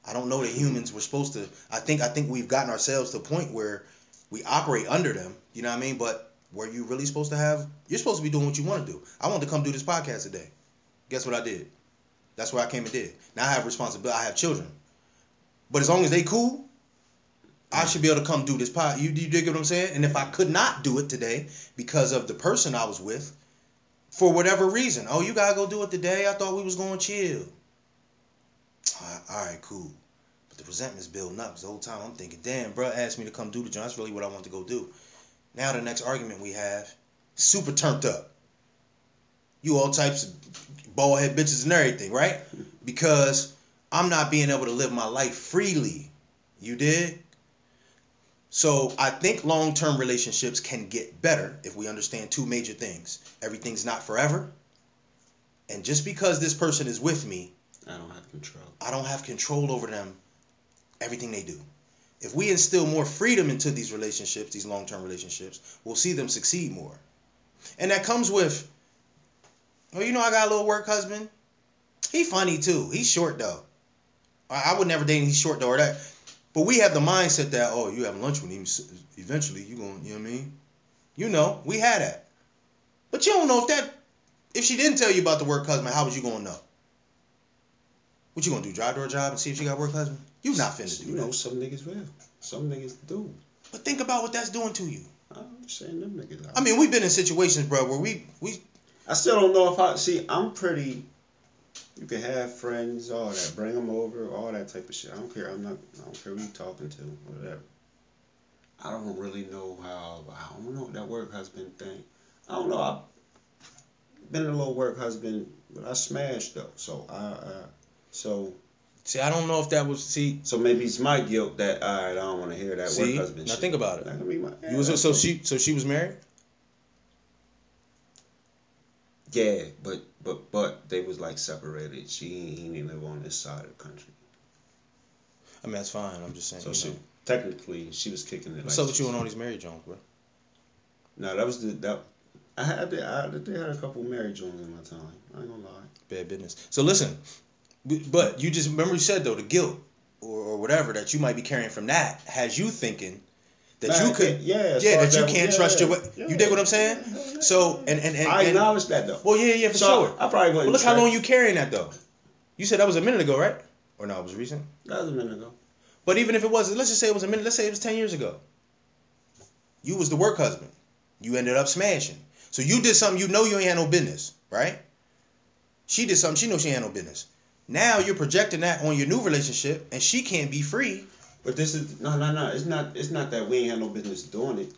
I don't know that humans were supposed to... I think I think we've gotten ourselves to a point where we operate under them. You know what I mean? But were you really supposed to have... You're supposed to be doing what you want to do. I wanted to come do this podcast today. Guess what I did? That's what I came and did. Now I have responsibility. I have children. But as long as they cool, I should be able to come do this pod. You, you dig what I'm saying? And if I could not do it today because of the person I was with, for whatever reason. Oh, you got to go do it today. I thought we was going to chill. All right, cool. But the resentment's building up. The whole time I'm thinking, damn, bro asked me to come do the job. That's really what I want to go do. Now the next argument we have, super turned up. You all types of bald head bitches and everything, right? Because I'm not being able to live my life freely. You dig? So I think long-term relationships can get better if we understand two major things. Everything's not forever. And just because this person is with me, I don't have control. I don't have control over them, everything they do. If we instill more freedom into these relationships, these long-term relationships, we'll see them succeed more. And that comes with, well, you know, I got a little work husband. He funny too. He's short though. I would never date him. He's short though or that. But we have the mindset that, oh, you having lunch with him. Eventually you going, you know what I mean? You know, we had that. But you don't know if that, if she didn't tell you about the work husband, how was you going to know? What you gonna do? Drive to her job and see if she got work husband? You not finna do that. You know some niggas will. Some niggas do. But think about what that's doing to you. I'm just saying them niggas. I mean, we've been in situations, bro, where we we. I still don't know if I see. I'm pretty. You can have friends, all that. Bring them over, all that type of shit. I don't care. I'm not. I don't care who you talking to, whatever. I don't really know how. I don't know that work husband thing. I don't know. I've been a little work husband, but I smashed though. So I. I So, see, I don't know if that was see. So maybe it's my guilt that all right, I don't want to hear that see, work husband. Now shit. Think about it. That could be my, yeah, you was, so cool. she so she was married. Yeah, but but but they was like separated. She he didn't live on this side of the country. I mean that's fine. I'm just saying. So she know. Technically she was kicking it. What's like up with you and all these Mary Jones, bro? No, that was the that. I had I did had a couple Mary Jones in my time. I ain't gonna lie. Bad business. So listen. But you just remember you said though the guilt or, or whatever that you might be carrying from that has you thinking that like, you could yeah yeah, yeah that, that you can't yeah, trust yeah, your yeah, you dig what I'm saying yeah, yeah, so and, and, and I acknowledge and, that though well yeah yeah for so sure I probably wouldn't well, look how long you carrying that though you said that was a minute ago right or no it was recent that was a minute ago but even if it wasn't let's just say it was a minute let's say it was ten years ago you was the work husband you ended up smashing so you did something you know you ain't had no business right she did something she knows she ain't had no business. Now you're projecting that on your new relationship, and she can't be free. But this is no, no, no. It's not. It's not that we ain't had no business doing it.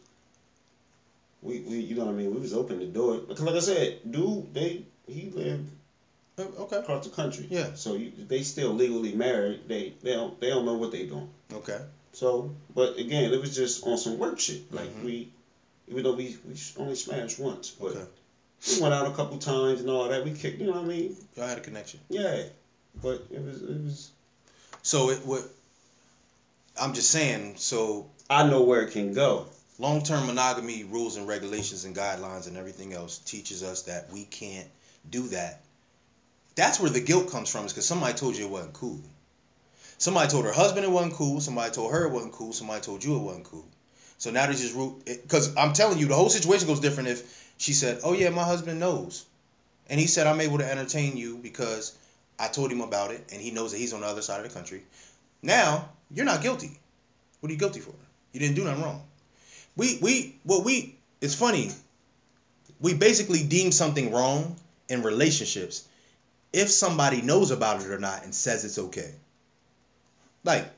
We, we, you know what I mean. We was open to do it. Because like I said, dude, they he lived okay across the country. Yeah. So you, they still legally married. They they don't they don't know what they doing. Okay. So, but again, it was just on some work shit. Like mm-hmm. we, even though we we only smashed once, but okay. we went out a couple times and all that. We kicked. You know what I mean. Y'all had a connection. Yeah. But it was, it was. So it would. I'm just saying. So I know where it can go. Long-term monogamy rules and regulations and guidelines and everything else teaches us that we can't do that. That's where the guilt comes from, is because somebody told you it wasn't cool. Somebody told her husband it wasn't cool. Somebody told her it wasn't cool. Somebody told you it wasn't cool. So now there's just root. Because I'm telling you, the whole situation goes different if she said, "Oh yeah, my husband knows," and he said, "I'm able to entertain you because I told him about it, and he knows that he's on the other side of the country." Now, you're not guilty. What are you guilty for? You didn't do nothing wrong. We, we, what we, it's funny. We basically deem something wrong in relationships if somebody knows about it or not and says it's okay. Like,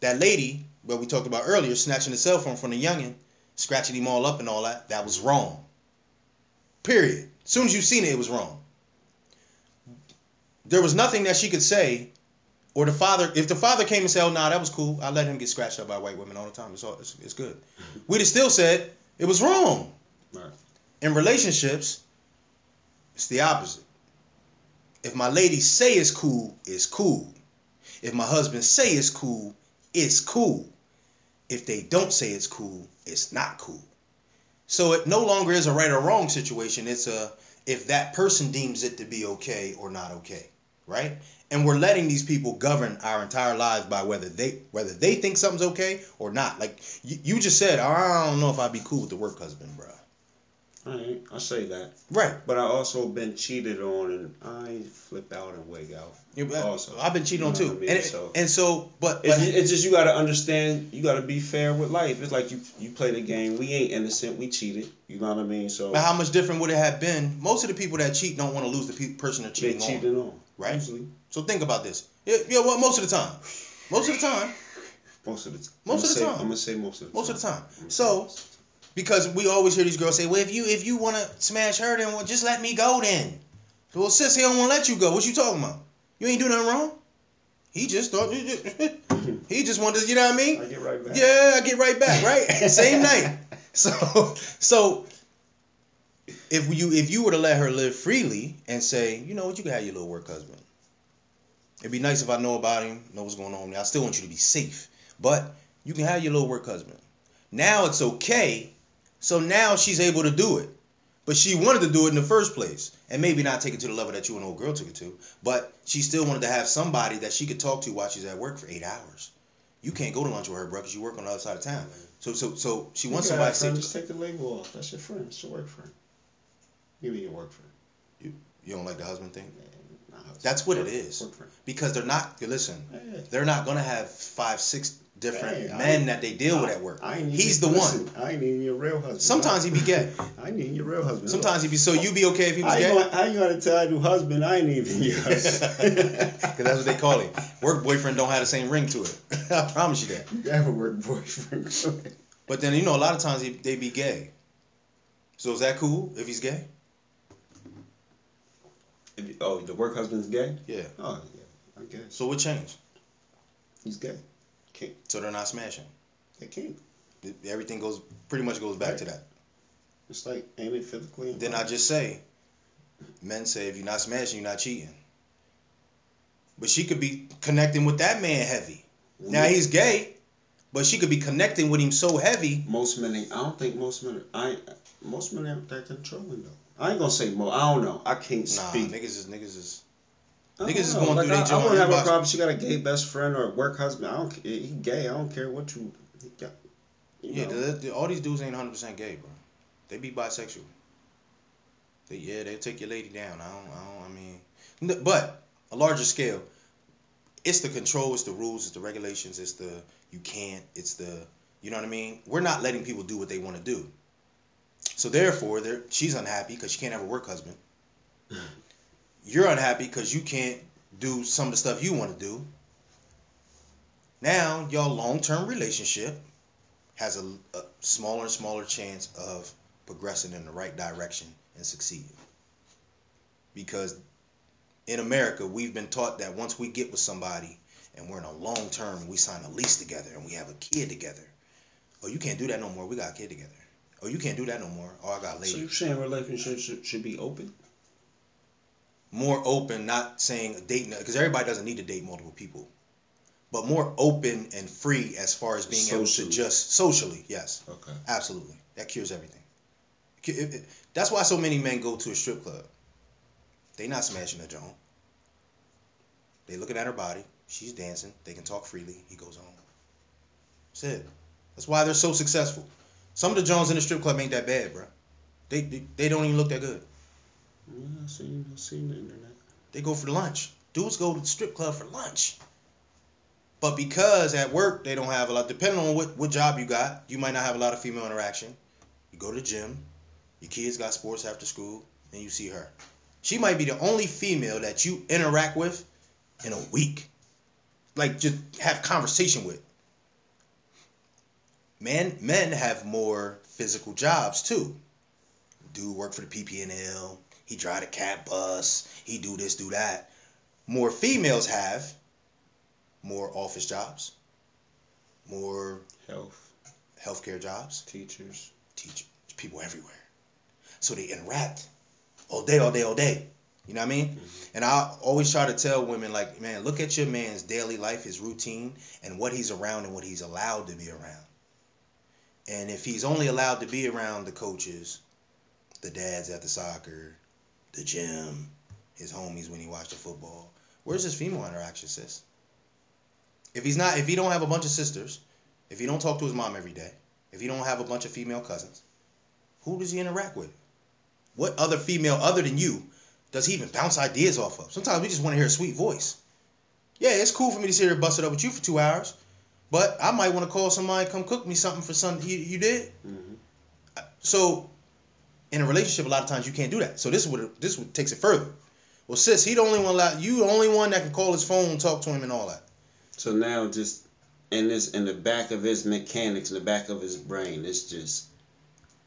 that lady, what we talked about earlier, snatching the cell phone from the youngin', scratching him all up and all that, that was wrong. Period. As soon as you seen it, it was wrong. There was nothing that she could say, or the father, if the father came and said, oh, nah, that was cool, I let him get scratched up by white women all the time, it's all, it's, it's good. We'd have still said it was wrong. Right. In relationships, it's the opposite. If my lady say it's cool, it's cool. If my husband say it's cool, it's cool. If they don't say it's cool, it's not cool. So it no longer is a right or wrong situation. It's a if that person deems it to be okay or not okay, right? And we're letting these people govern our entire lives by whether they whether they think something's okay or not. Like you, you just said, I don't know if I'd be cool with the work husband, bro. All right, I say that. Right. But I also been cheated on, and I flip out and wig out. Yeah, but also, I've been cheated on, too. I mean? and, so, and so, but... It's, but, it's just you got to understand, you got to be fair with life. It's like you you play the game. We ain't innocent. We cheated. You know what I mean? So. But how much different would it have been? Most of the people that cheat don't want to lose the pe- person they're cheating on. They cheated on. on right? Usually. So think about this. Yeah, yeah, well, most of the time. Most of the time. Most of the, t- most of the say, time. I'm going to say most of the most time. Most of the time. I'm so... Because we always hear these girls say, well, if you if you want to smash her, then well, just let me go then. Well, sis, he don't want to let you go. What you talking about? You ain't do nothing wrong. He just thought, he just wanted to, you know what I mean? I get right back. Yeah, I get right back, right? Same night. So so if you if you were to let her live freely and say, you know what, you can have your little work husband. It'd be nice if I know about him, know what's going on. I still want you to be safe. But you can have your little work husband. Now it's okay. So now she's able to do it. But she wanted to do it in the first place. And maybe not take it to the level that you and old girl took it to. But she still wanted to have somebody that she could talk to while she's at work for eight hours. You can't go to lunch with her, bro, because you work on the other side of town. So so, so she wants somebody to say... Just take the label off. That's your friend. It's your work friend. You mean your work friend. You, you don't like the husband thing? Yeah, husband. That's what work, it is. Because they're not... Listen, yeah. They're not going to have five, six... different hey, men that they deal I, with at work. I ain't He's the listen, one. I ain't even your real husband. Sometimes he be gay. I ain't even your real husband. Sometimes he be so you be okay if he was I gay. How you gonna tell your husband I ain't even your husband? Because that's what they call him. Work boyfriend don't have the same ring to it. I promise you that. You have a work boyfriend. But then you know a lot of times he, they be gay. So is that cool if he's gay? If, oh, the work husband's gay? Yeah. Oh yeah. I guess. So what changed? He's gay. Can't. So they're not smashing. They can't. Everything goes pretty much goes back right. to that. It's like ain't it physically? Then I just say, men say if you're not smashing, you're not cheating. But she could be connecting with that man heavy. Yeah. Now he's gay, but she could be connecting with him so heavy. Most men, ain't, I don't think most men. I most men aren't that controlling though. I ain't gonna say more. I don't know. I can't speak. Nah, niggas is niggas is. Niggas is going like through their job. I don't have a problem. She got a gay best friend or a work husband. I don't. He gay. I don't care what you. He got, you yeah, the, the, all these dudes ain't one hundred percent gay, bro. They be bisexual. They, yeah, they take your lady down. I don't. I don't. I mean, but a larger scale. It's the control. It's the rules. It's the regulations. It's the you can't. It's the you know what I mean. We're not letting people do what they want to do. So therefore, they're she's unhappy because she can't have a work husband. You're unhappy because you can't do some of the stuff you want to do. Now, your long-term relationship has a, a smaller and smaller chance of progressing in the right direction and succeeding. Because in America, we've been taught that once we get with somebody and we're in a long-term, we sign a lease together and we have a kid together. Oh, you can't do that no more. We got a kid together. Oh, you can't do that no more. Oh, I got a lady. So you're saying relationships should, should be open? More open, not saying dating, because everybody doesn't need to date multiple people, but more open and free as far as being socially. able to just socially. Yes. Okay. Absolutely. That cures everything. It, it, it, that's why so many men go to a strip club. They not smashing a joint. They looking at her body. She's dancing. They can talk freely. He goes home. That's it. That's why they're so successful. Some of the Jones in the strip club ain't that bad, bro. They they, they don't even look that good. Yeah, I've seen, I've seen the internet. They go for lunch. Dudes go to the strip club for lunch. But because at work they don't have a lot, depending on what, what job you got, you might not have a lot of female interaction. You go to the gym, your kids got sports after school, and you see her. She might be the only female that you interact with in a week. Like, just have conversation with. man, men have more physical jobs too. Dude work for the P P and L, he drive the cat bus, he do this, do that. More females have more office jobs, more health, healthcare jobs, teachers, teachers, people everywhere. So they interact all day, all day, all day. You know what I mean? Mm-hmm. And I always try to tell women, like, man, look at your man's daily life, his routine, and what he's around and what he's allowed to be around. And if he's only allowed to be around the coaches, the dads at the soccer, the gym, his homies when he watched the football, where's his female interaction, sis? If he's not, if he don't have a bunch of sisters, if he don't talk to his mom every day, if he don't have a bunch of female cousins, who does he interact with? What other female other than you does he even bounce ideas off of? Sometimes we just want to hear a sweet voice. Yeah, it's cool for me to sit here and bust it up with you for two hours, but I might want to call somebody, come cook me something for Sunday. You, you did? Mm-hmm. So in a relationship, a lot of times you can't do that. So this is what it, this is what takes it further. Well, sis, he the only one allowed, you the only one that can call his phone, talk to him, and all that. So now just in this, in the back of his mechanics, in the back of his brain, it's just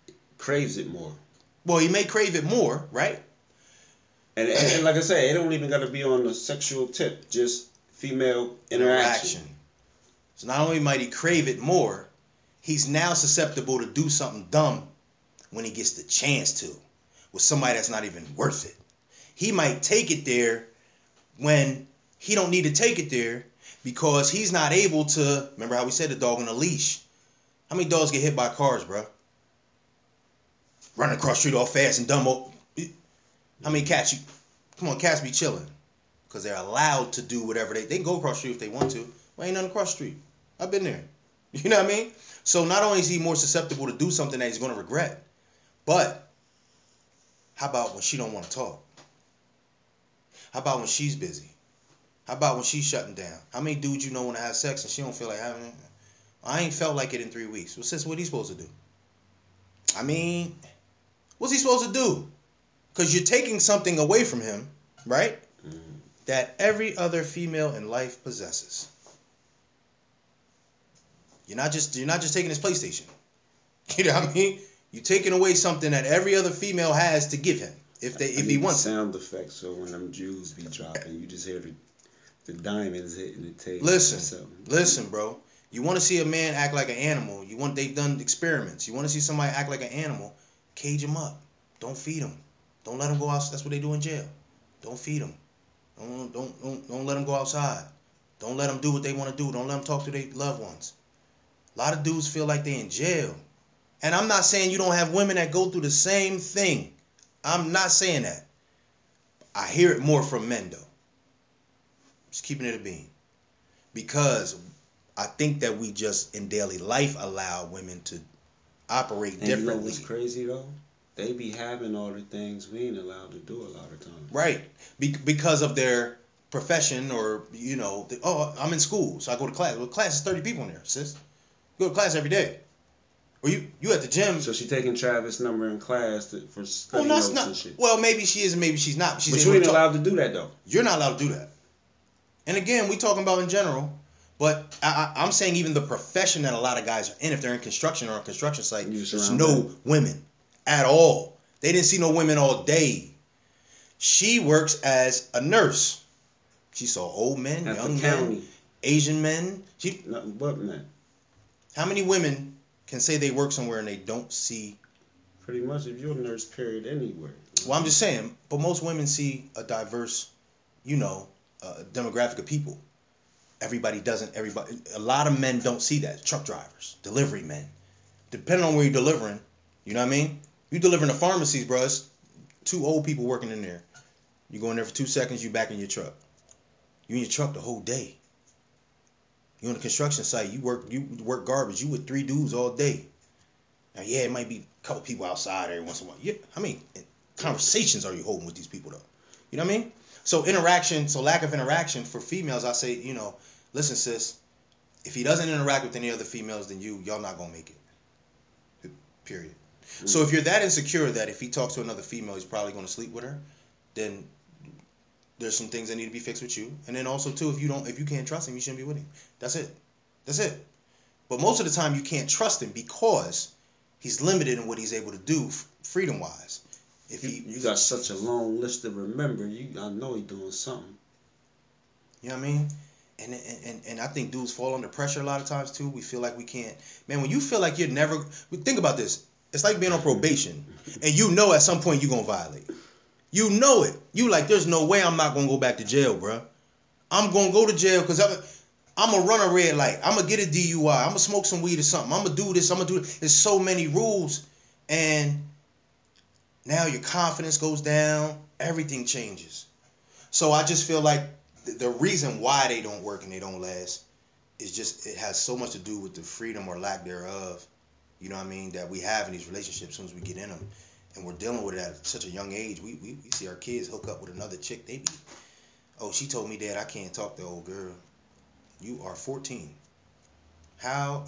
it craves it more. Well, he may crave it more, right? And, and, and like I say, it don't even got to be on the sexual tip, just female interaction. interaction. So not only might he crave it more, he's now susceptible to do something dumb when he gets the chance to with somebody that's not even worth it. He might take it there when he don't need to take it there because he's not able to, remember how we said the dog on a leash. How many dogs get hit by cars, bro? Running across the street all fast and dumb old. How many cats you... Come on, cats be chilling. Because they're allowed to do whatever they... They can go across the street if they want to. Well, ain't nothing across the street. I've been there. You know what I mean? So not only is he more susceptible to do something that he's going to regret, but how about when she don't want to talk? How about when she's busy? How about when she's shutting down? How many dudes you know want to have sex and she don't feel like having it? I ain't felt like it in three weeks. Well, sis, what he supposed to do? I mean, what's he supposed to do? Because you're taking something away from him, right? Mm-hmm. That every other female in life possesses. You're not just you're not just taking his PlayStation. You know what I mean? You're taking away something that every other female has to give him if they I if he wants. Sound effects, so when them Jews be dropping, you just hear the the diamonds hitting the table. Listen, listen, bro. You want to see a man act like an animal? You want they've done experiments. You want to see somebody act like an animal? Cage him up. Don't feed him. Don't let them go outside. That's what they do in jail. Don't feed them. Don't, don't, don't, don't let them go outside. Don't let them do what they want to do. Don't let them talk to their loved ones. A lot of dudes feel like they're in jail. And I'm not saying you don't have women that go through the same thing. I'm not saying that. I hear it more from men, though. Just keeping it a bean. Because I think that we just, in daily life, allow women to operate and differently. You know what's crazy, though? They be having all the things we ain't allowed to do a lot of times. Right. Be- because of their profession or, you know, the, oh, I'm in school, so I go to class. Well, class is thirty people in there, sis. You go to class every day. Or you, you at the gym. So she taking Travis' number in class to, for study well, notes not, and shit. Well, maybe she is and maybe she's not. She's but you ain't allowed to do that, though. You're not allowed to do that. And again, we talking about in general, but I, I, I'm saying even the profession that a lot of guys are in, if they're in construction or on a construction site, there's no them. women. At all. They didn't see no women all day. She works as a nurse. She saw old men, at young men, Asian men. She, Nothing but men. How many women can say they work somewhere and they don't see? Pretty much if you're a nurse, period, anywhere. Well, I'm just saying, but most women see a diverse, you know, uh, demographic of people. Everybody doesn't, everybody, a lot of men don't see that. Truck drivers, delivery men. Depending on where you're delivering, you know what I mean? You delivering to pharmacies, bro. It's two old people working in there. You go in there for two seconds, you back in your truck. You in your truck the whole day. You on a construction site, you work you work garbage. You with three dudes all day. Now, yeah, it might be a couple people outside every once in a while. Yeah, I mean, conversations are you holding with these people, though? You know what I mean? So interaction, so lack of interaction for females, I say, you know, listen, sis, if he doesn't interact with any other females than you, y'all not going to make it. Period. So if you're that insecure that if he talks to another female, he's probably going to sleep with her, then there's some things that need to be fixed with you. And then also, too, if you don't, if you can't trust him, you shouldn't be with him. That's it. That's it. But most of the time you can't trust him because he's limited in what he's able to do freedom-wise. If he, you got such a long list to remember, you I know he's doing something. You know what I mean? And, and and I think dudes fall under pressure a lot of times too. We feel like we can't. Man, when you feel like you're never... Think about this. It's like being on probation. And you know at some point you're going to violate. You know it. You like, there's no way I'm not going to go back to jail, bro. I'm going to go to jail because I'm... I'm going to run a red light. I'm going to get a D U I. I'm going to smoke some weed or something. I'm going to do this. I'm going to do this. There's so many rules. And now your confidence goes down. Everything changes. So I just feel like the reason why they don't work and they don't last is just it has so much to do with the freedom or lack thereof, you know what I mean, that we have in these relationships as soon as we get in them. And we're dealing with it at such a young age. We, we, we see our kids hook up with another chick. They be, oh, she told me, Dad, I can't talk to old girl. You are fourteen. How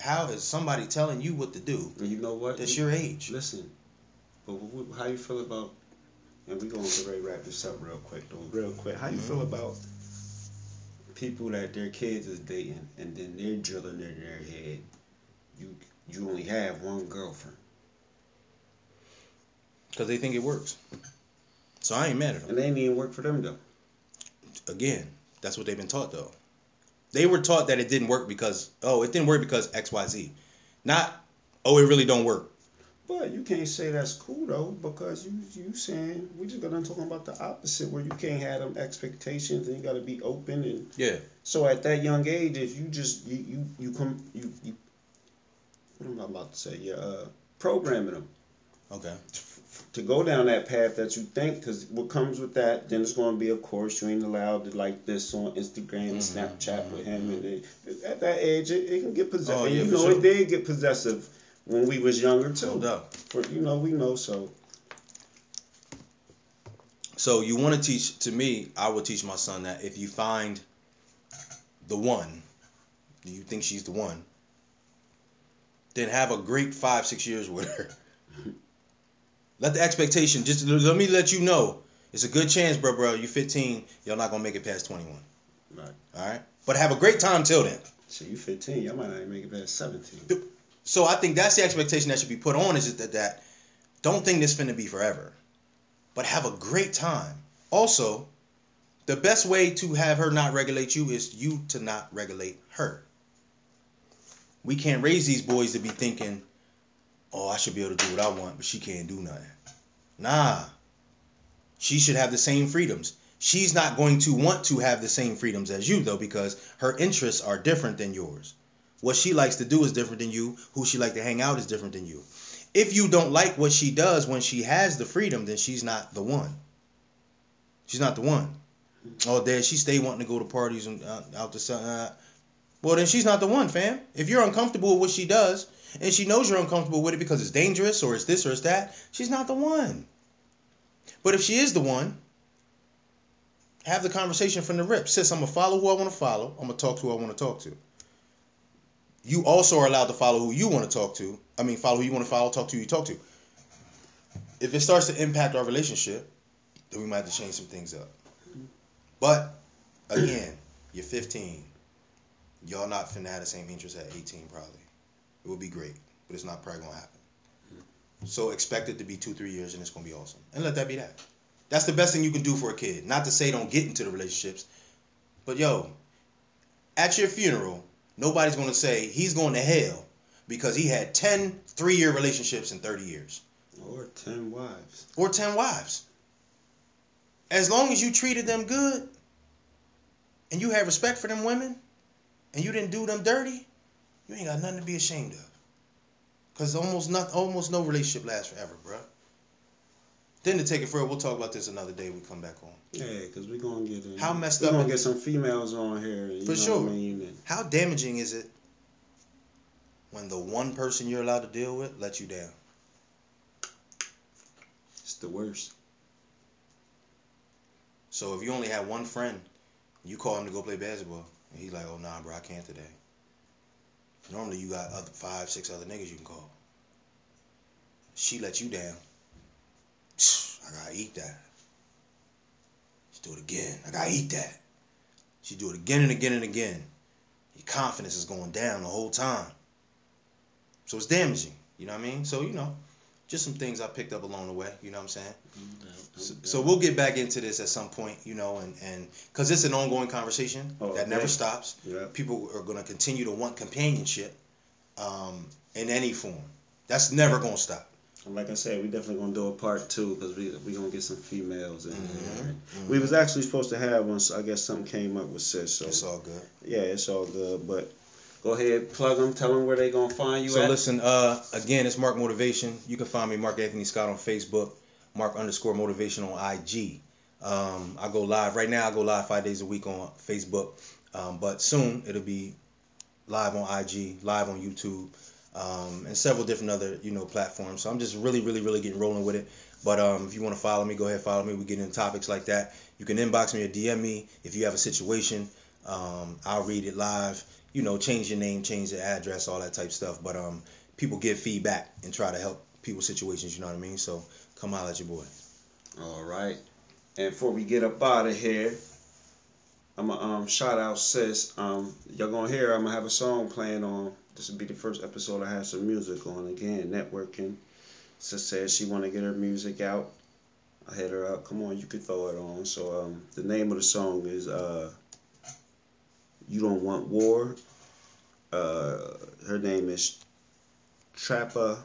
how is somebody telling you what to do? You know what? That's you, your age. Listen, but how you feel about? And we're going to wrap this up real quick, though. Real quick, how you mm-hmm. feel about people that their kids is dating and then they're drilling in their head? You you only have one girlfriend. Because they think it works. So I ain't mad at them. And they ain't even work for them though. Again, that's what they've been taught though. They were taught that it didn't work because, oh, it didn't work because X Y Z. Not, oh, it really don't work. But you can't say that's cool, though, because you you saying, we just got done talking about the opposite, where you can't have them expectations and you got to be open. And yeah. So at that young age, if you just, you, you, you come, you, you, what am I about to say? You're uh, programming them. Okay. To go down that path that you think, because what comes with that, then it's going to be, of course, you ain't allowed to like this on Instagram and mm-hmm. Snapchat mm-hmm. with him. And it, at that age, it, it can get possessive. Oh, yeah, you know, sure. It did get possessive when we was younger, too. No. But, you know, we know, so. So you want to teach, to me, I would teach my son that if you find the one, you think she's the one, then have a great five, six years with her. Let the expectation, just let me let you know, it's a good chance, bro, bro. You're fifteen, y'all not going to make it past twenty-one. Right. All right? But have a great time till then. So you fifteen, y'all might not even make it past seventeen. So I think that's the expectation that should be put on, is just that, that don't think this finna be forever. But have a great time. Also, the best way to have her not regulate you is you to not regulate her. We can't raise these boys to be thinking, oh, I should be able to do what I want, but she can't do nothing. Nah. She should have the same freedoms. She's not going to want to have the same freedoms as you, though, because her interests are different than yours. What she likes to do is different than you. Who she likes to hang out is different than you. If you don't like what she does when she has the freedom, then she's not the one. She's not the one. Oh, Dad, she stay wanting to go to parties and uh, out to sun. Uh, well, then she's not the one, fam. If you're uncomfortable with what she does, and she knows you're uncomfortable with it because it's dangerous or it's this or it's that, she's not the one. But if she is the one, have the conversation from the rip. Sis, I'm going to follow who I want to follow. I'm going to talk to who I want to talk to. You also are allowed to follow who you want to talk to. I mean, follow who you want to follow, talk to who you talk to. If it starts to impact our relationship, then we might have to change some things up. But, again, you're fifteen. Y'all not finna have the same interest at eighteen probably. It would be great, but it's not probably going to happen. So expect it to be two, three years, and it's going to be awesome. And let that be that. That's the best thing you can do for a kid. Not to say don't get into the relationships, but yo, at your funeral, nobody's going to say he's going to hell because he had ten three-year relationships in thirty years. Or ten wives. Or ten wives. As long as you treated them good, and you had respect for them women, and you didn't do them dirty, you ain't got nothing to be ashamed of. Because almost not, almost no relationship lasts forever, bro. Then to take it further, we'll talk about this another day when we come back on. Yeah, because we're going to get in. How messed we're up. We're going to get some females on here. You for know sure. What I mean? How damaging is it when the one person you're allowed to deal with lets you down? It's the worst. So if you only had one friend, you call him to go play basketball, and he's like, oh, nah, bro, I can't today. Normally you got other five, six other niggas you can call. She let you down. I gotta eat that. She do it again. I gotta eat that. She do it again and again and again. your confidence is going down the whole time. So it's damaging, you know what I mean? So, you know, just some things I picked up along the way, you know what I'm saying? Mm-hmm. So, so we'll get back into this at some point, you know, and, and because it's an ongoing conversation oh, that okay. never stops. Yeah. People are going to continue to want companionship um, in any form. That's never going to stop. Like I said, we definitely gonna do a part two because we we gonna get some females in mm-hmm. here. Mm-hmm. We was actually supposed to have one, so I guess something came up with Sis. So it's all good. Yeah, it's all good. But go ahead, plug them, tell them where they gonna find you. So at. listen, uh, again, it's Mark Motivation. You can find me Mark Anthony Scott on Facebook, Mark underscore Motivation on I G. Um, I go live right now. I go live five days a week on Facebook, um, but soon it'll be live on I G, live on YouTube. Um, and several different other, you know, platforms. So I'm just really, really, really getting rolling with it. But um, if you want to follow me, go ahead, follow me. We get into topics like that. You can inbox me or D M me if you have a situation. Um, I'll read it live. You know, change your name, change your address, all that type stuff. But um, people give feedback and try to help people's situations. You know what I mean? So come holler at your boy. All right. And before we get up out of here, I'm a um shout out Sis. Um, y'all gonna hear? I'm gonna have a song playing on. This will be the first episode I have some music on. Again, networking. Sis says she want to get her music out. I hit her up. Come on, you could throw it on. So um, the name of the song is uh, You Don't Want War. Uh, her name is Trappa,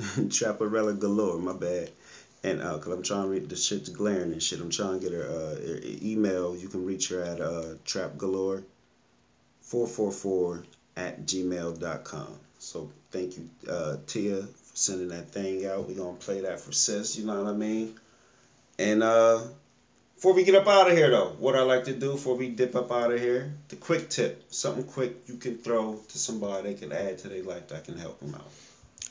Trapparella Galore, my bad. And uh, cause I'm trying to read the shit's glaring and shit. I'm trying to get her uh, her email. You can reach her at uh, trapgalore four four four at gmail dot com. So thank you, uh, Tia, for sending that thing out. We're going to play that for Sis, you know what I mean? And uh, before we get up out of here, though, what I like to do before we dip up out of here, the quick tip, something quick you can throw to somebody they can add to their life that can help them out.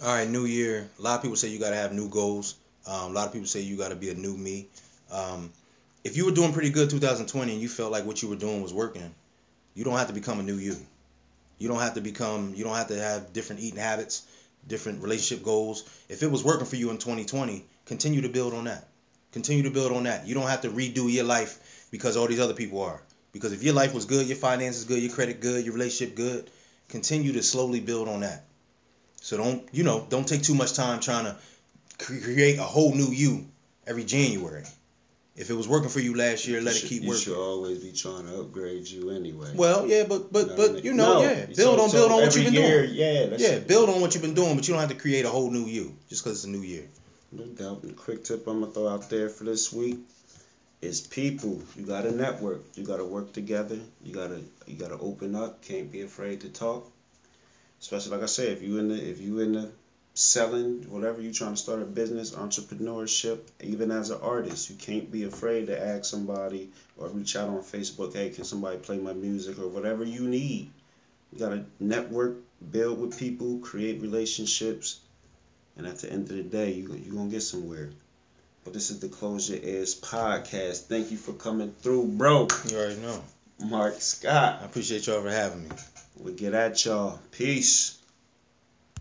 All right, new year. A lot of people say you got to have new goals. Um, a lot of people say you got to be a new me. Um, if you were doing pretty good two thousand twenty and you felt like what you were doing was working, you don't have to become a new you. You don't have to become, you don't have to have different eating habits, different relationship goals. If it was working for you in twenty twenty, continue to build on that. Continue to build on that. You don't have to redo your life because all these other people are. Because if your life was good, your finances good, your credit good, your relationship good, continue to slowly build on that. So don't, you know, don't take too much time trying to create a whole new you every January. If it was working for you last year, let should, it keep you working. You should always be trying to upgrade you anyway. Well, yeah, but, but, you know, but, you know, no, yeah. Build so, on, build so on what you've been year, doing. Yeah, that's yeah build on what you've been doing, but you don't have to create a whole new you just because it's a new year. No doubt. The quick tip I'm going to throw out there for this week is people. You got to network. You got to work together. You got to you got to open up. Can't be afraid to talk. Especially, like I said, if you in the if you in the selling, whatever you're trying to start a business, entrepreneurship, even as an artist, you can't be afraid to ask somebody or reach out on Facebook, hey, can somebody play my music or whatever you need. You got to network, build with people, create relationships, and at the end of the day, you, you're going to get somewhere. But this is the Close Your Ears podcast. Thank you for coming through, bro. You already know. Mark Scott. I appreciate y'all for having me. We'll get at y'all. Peace.